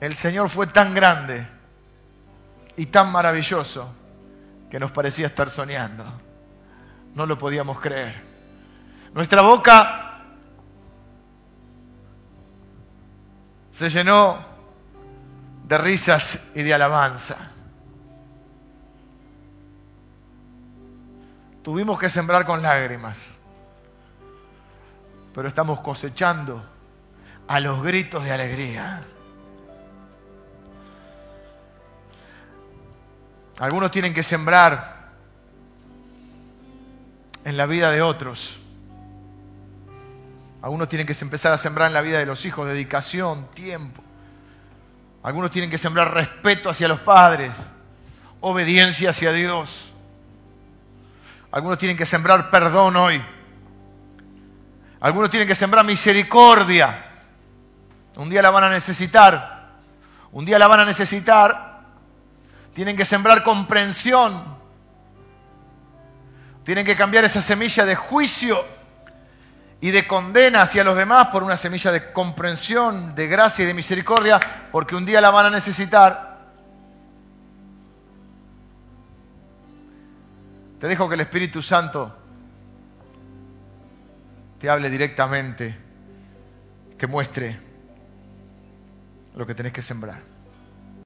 el Señor fue tan grande y tan maravilloso que nos parecía estar soñando. No lo podíamos creer. Nuestra boca se llenó de risas y de alabanza. Tuvimos que sembrar con lágrimas, pero estamos cosechando a los gritos de alegría. Algunos tienen que sembrar en la vida de otros. Algunos tienen que empezar a sembrar en la vida de los hijos, dedicación, tiempo. Algunos tienen que sembrar respeto hacia los padres, obediencia hacia Dios. Algunos tienen que sembrar perdón hoy. Algunos tienen que sembrar misericordia. Un día la van a necesitar. Un día la van a necesitar. Tienen que sembrar comprensión. Tienen que cambiar esa semilla de juicio y de condena hacia los demás por una semilla de comprensión, de gracia y de misericordia, porque un día la van a necesitar. Te dejo que el Espíritu Santo te hable directamente, te muestre lo que tenés que sembrar.